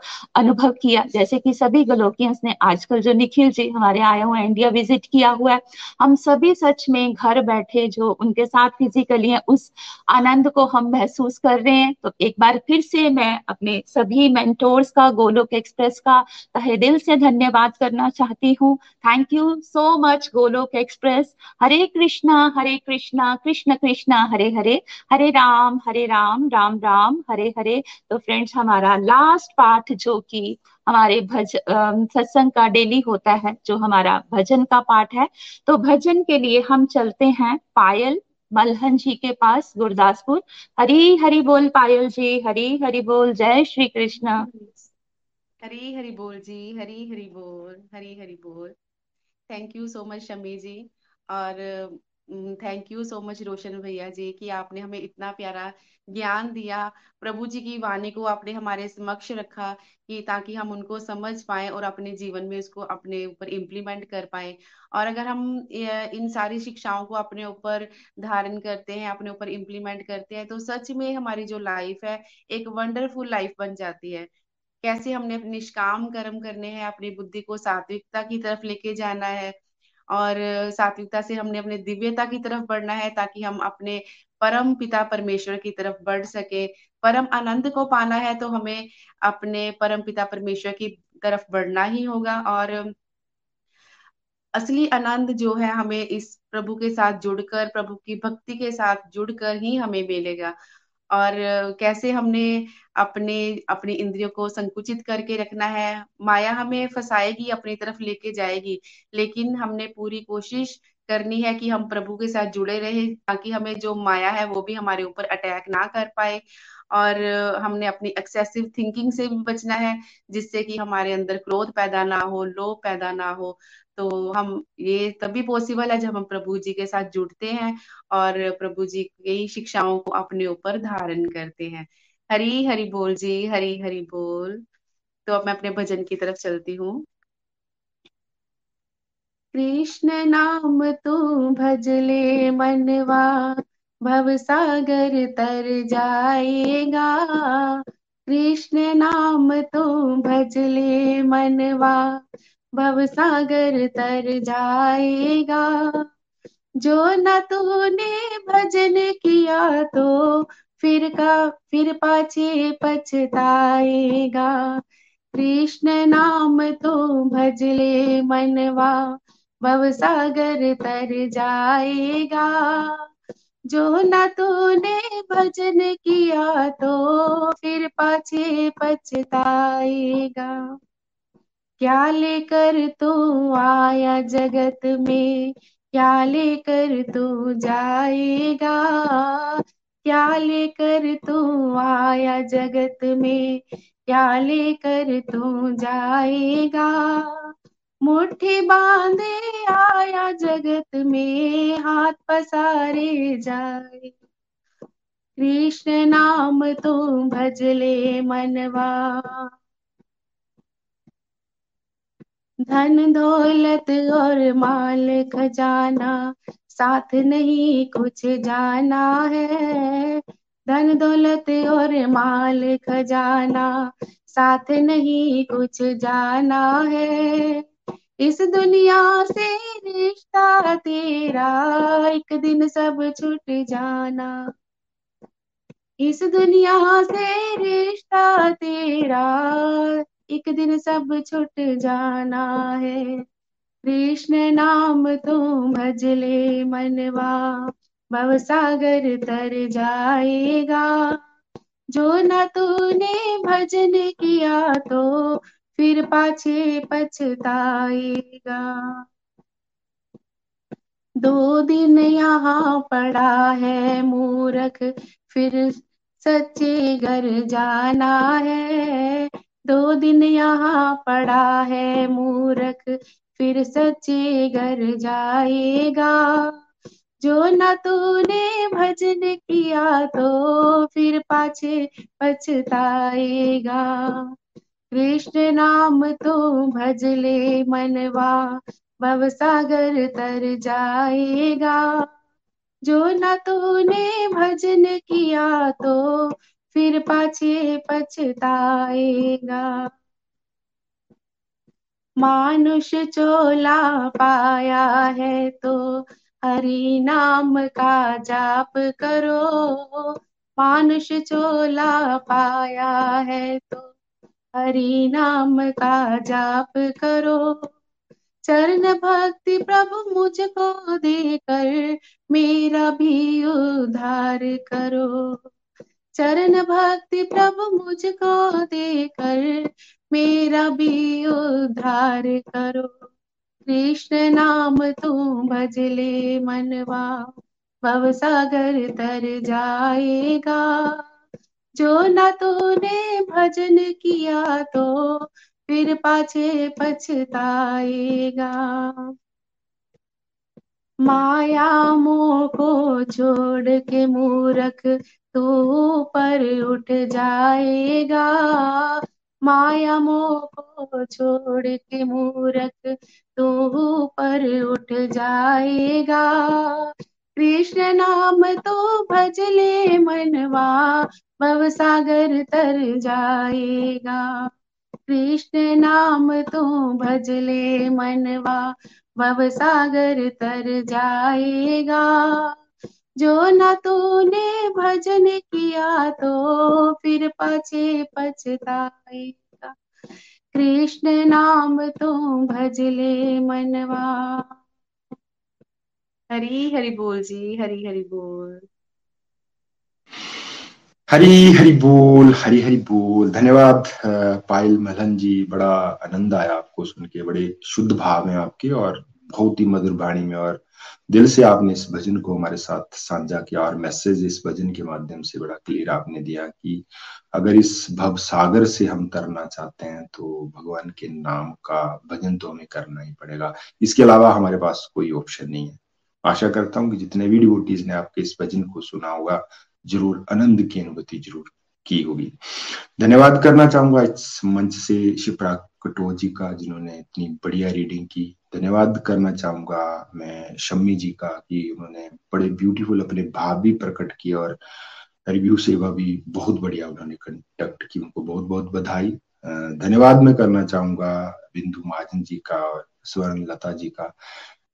अनुभव किया। जैसे कि सभी गोलोकियंस ने आजकल जो निखिल जी हमारे आए हुए इंडिया विजिट किया हुआ है, हम सभी सच में घर बैठे जो उनके साथ फिजिकली है उस आनंद को हम महसूस कर रहे हैं। तो एक बार फिर से मैं अपने सभी मेंटोर्स का, गोलोक एक्सप्रेस का तहे दिल से धन्यवाद करना चाहती हूँ। Thank you so much Golok express. Hare Krishna Hare Krishna, Krishna Krishna Hare Hare, Hare Ram Hare Ram, Ram Ram Hare Hare. तो फ्रेंड्स, हमारा लास्ट पार्ट जो कि हमारे भज सत्संग का डेली होता है, जो हमारा भजन का पार्ट है, तो भजन के लिए हम चलते हैं पायल मलहन जी के पास गुरुदासपुर। हरी हरि बोल पायल जी, हरी हरि बोल, जय श्री कृष्ण। हरी हरि बोल जी, हरी हरि बोल, हरी हरि बोल। Thank you so much Shami ji और thank you so much Roshan भैया जी कि आपने हमें इतना प्यारा ज्ञान दिया। प्रभु जी की वाणी को आपने हमारे समक्ष रखा कि ताकि हम उनको समझ पाए और अपने जीवन में उसको अपने ऊपर इम्प्लीमेंट कर पाए। और अगर हम इन सारी शिक्षाओं को अपने ऊपर धारण करते हैं, अपने ऊपर इम्प्लीमेंट करते हैं, तो सच में हमारी जो लाइफ है एक वंडरफुल लाइफ बन जाती है। कैसे हमने निष्काम कर्म करने हैं, अपनी बुद्धि को सात्विकता की तरफ लेके जाना है और सात्विकता से हमने अपने दिव्यता की तरफ बढ़ना है ताकि हम अपने परम पिता परमेश्वर की तरफ बढ़ सके। परम आनंद को पाना है तो हमें अपने परम पिता परमेश्वर की तरफ बढ़ना ही होगा। और असली आनंद जो है हमें इस प्रभु के साथ जुड़कर, प्रभु की भक्ति के साथ जुड़कर ही हमें मिलेगा। और कैसे हमने अपने अपनी इंद्रियों को संकुचित करके रखना है। माया हमें फंसाएगी, अपनी तरफ लेके जाएगी, लेकिन हमने पूरी कोशिश करनी है कि हम प्रभु के साथ जुड़े रहे ताकि हमें जो माया है वो भी हमारे ऊपर अटैक ना कर पाए। और हमने अपनी एक्सेसिव थिंकिंग से भी बचना है जिससे कि हमारे अंदर क्रोध पैदा ना हो, लोभ पैदा ना हो। तो हम ये तभी पॉसिबल है जब हम प्रभु जी के साथ जुड़ते हैं और प्रभु जी की शिक्षाओं को अपने ऊपर धारण करते हैं। हरी हरि बोल जी, हरी हरि बोल। तो अब मैं अपने भजन की तरफ चलती हूँ। कृष्ण नाम तू भजले मनवा, भव सागर तर जाएगा। कृष्ण नाम तो भजले मनवा, भव सागर तर जाएगा। जो न तूने भजन किया तो फिर का फिर पाछे पछताएगा। कृष्ण नाम तो भजले मनवा, भव सागर तर जाएगा। जो ना तूने भजन किया तो फिर पाछे पछताएगा। क्या लेकर तू आया जगत में, क्या लेकर तू जाएगा। क्या लेकर तू आया जगत में, क्या लेकर तू जाएगा। मुट्ठी बांधे आया जगत में, हाथ पसारे जाए। कृष्ण नाम तू भजले मनवा। धन दौलत और माल खजाना साथ नहीं कुछ जाना है। धन दौलत और माल खजाना साथ नहीं कुछ जाना है। इस दुनिया से रिश्ता तेरा एक दिन सब छूट जाना। इस दुनिया से रिश्ता तेरा एक दिन सब छूट जाना है। कृष्ण नाम तुम भजले मनवा भवसागर तर जाएगा। जो न तूने भजन किया तो फिर पाछे पछताएगा। दो दिन यहाँ पड़ा है मूर्ख फिर सच्चे घर जाना है। दो दिन यहाँ पड़ा है मूर्ख फिर सच्चे घर जाएगा। जो न तूने भजन किया तो फिर पाछे पछताएगा। कृष्ण नाम तू भजले मनवा भवसागर तर जाएगा। जो न तूने भजन किया तो फिर पाछे पछताएगा। मानुष चोला पाया है तो हरि नाम का जाप करो। मानुष चोला पाया है तो हरि नाम का जाप करो। चरण भक्ति प्रभु मुझको देकर मेरा भी उद्धार करो। चरण भक्ति प्रभु मुझको देकर मेरा भी उद्धार करो। कृष्ण नाम तू भजले मनवा भवसागर तर जाएगा। जो न तूने भजन किया तो फिर पाछे पछताएगा। माया मोह को छोड़ के मूर्ख तू ऊपर उठ जाएगा। माया मोह को छोड़ के मूर्ख तू ऊपर उठ जाएगा। कृष्ण नाम तो भजले मनवा भवसागर तर जाएगा। कृष्ण नाम तू भजले मनवा भवसागर तर जाएगा। जो न तूने भजन किया तो फिर पाछे पछताएगा। कृष्ण नाम तू भजले मनवा। हरी हरि बोल जी। हरी हरि बोल। हरी हरि बोल। हरी हरि बोल। धन्यवाद पायल मलहन जी। बड़ा आनंद आया आपको सुन के। बड़े शुद्ध भाव हैं आपके और बहुत ही मधुर वाणी में और दिल से आपने इस भजन को हमारे साथ साझा किया और मैसेज इस भजन के माध्यम से बड़ा क्लियर आपने दिया कि अगर इस भव सागर से हम तरना चाहते हैं तो भगवान के नाम का भजन तो हमें करना ही पड़ेगा। इसके अलावा हमारे पास कोई ऑप्शन नहीं है। आशा करता हूँ कि जितने भी डिवोटीज ने आपके इस भजन को सुना होगा जरूर आनंद की अनुभूति जरूर की होगी। धन्यवाद करना चाहूंगा इस मंच से शिप्रा कटोच जी का जिन्होंने इतनी बढ़िया रीडिंग की। धन्यवाद करना चाहूंगा मैं शम्मी जी का कि उन्होंने बड़े ब्यूटीफुल अपने भाव भी प्रकट किए और रिव्यू सेवा भी बहुत बढ़िया उन्होंने कंडक्ट की। उनको बहुत बहुत बधाई। धन्यवाद मैं करना चाहूंगा बिंदु महाजन जी का और स्वर्ण लता जी का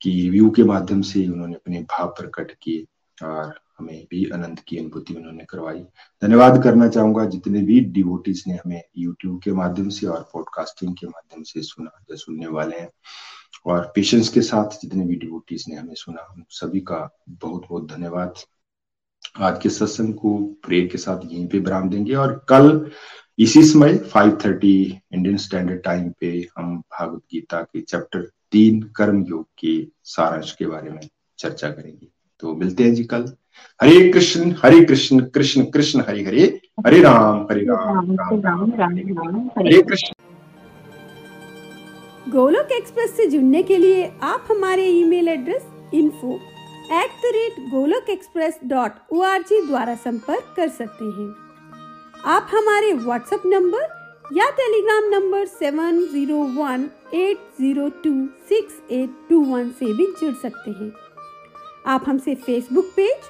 कि रिव्यू के माध्यम से उन्होंने अपने भाव प्रकट किए और हमें भी आनंद की अनुभूति उन्होंने करवाई। धन्यवाद करना चाहूंगा जितने भी डिवोटीज ने हमें यूट्यूब के माध्यम से और पॉडकास्टिंग के माध्यम से सुना जो सुनने वाले हैं और पेशेंस के साथ जितने भी डिवोटीज ने हमें सुना उन सभी का बहुत बहुत धन्यवाद। आज के सत्संग को प्रेयर के साथ यहीं पे विराम देंगे और कल इसी समय five thirty Indian standard time पे हम भागवत गीता के चैप्टर तीन कर्म योग के सारांश के बारे में चर्चा करेंगे। तो मिलते हैं जी कल। हरे कृष्ण हरे कृष्ण कृष्ण कृष्ण हरे हरे हरे राम हरे राम राम राम राम हरे कृष्ण। गोलोक एक्सप्रेस से जुड़ने के लिए आप हमारे email address info at the rate Golok Express dot O R G द्वारा संपर्क कर सकते हैं। आप हमारे व्हाट्सएप नंबर या Telegram number seven zero one eight zero two six eight two one से भी जुड़ सकते हैं। आप हमसे फेसबुक पेज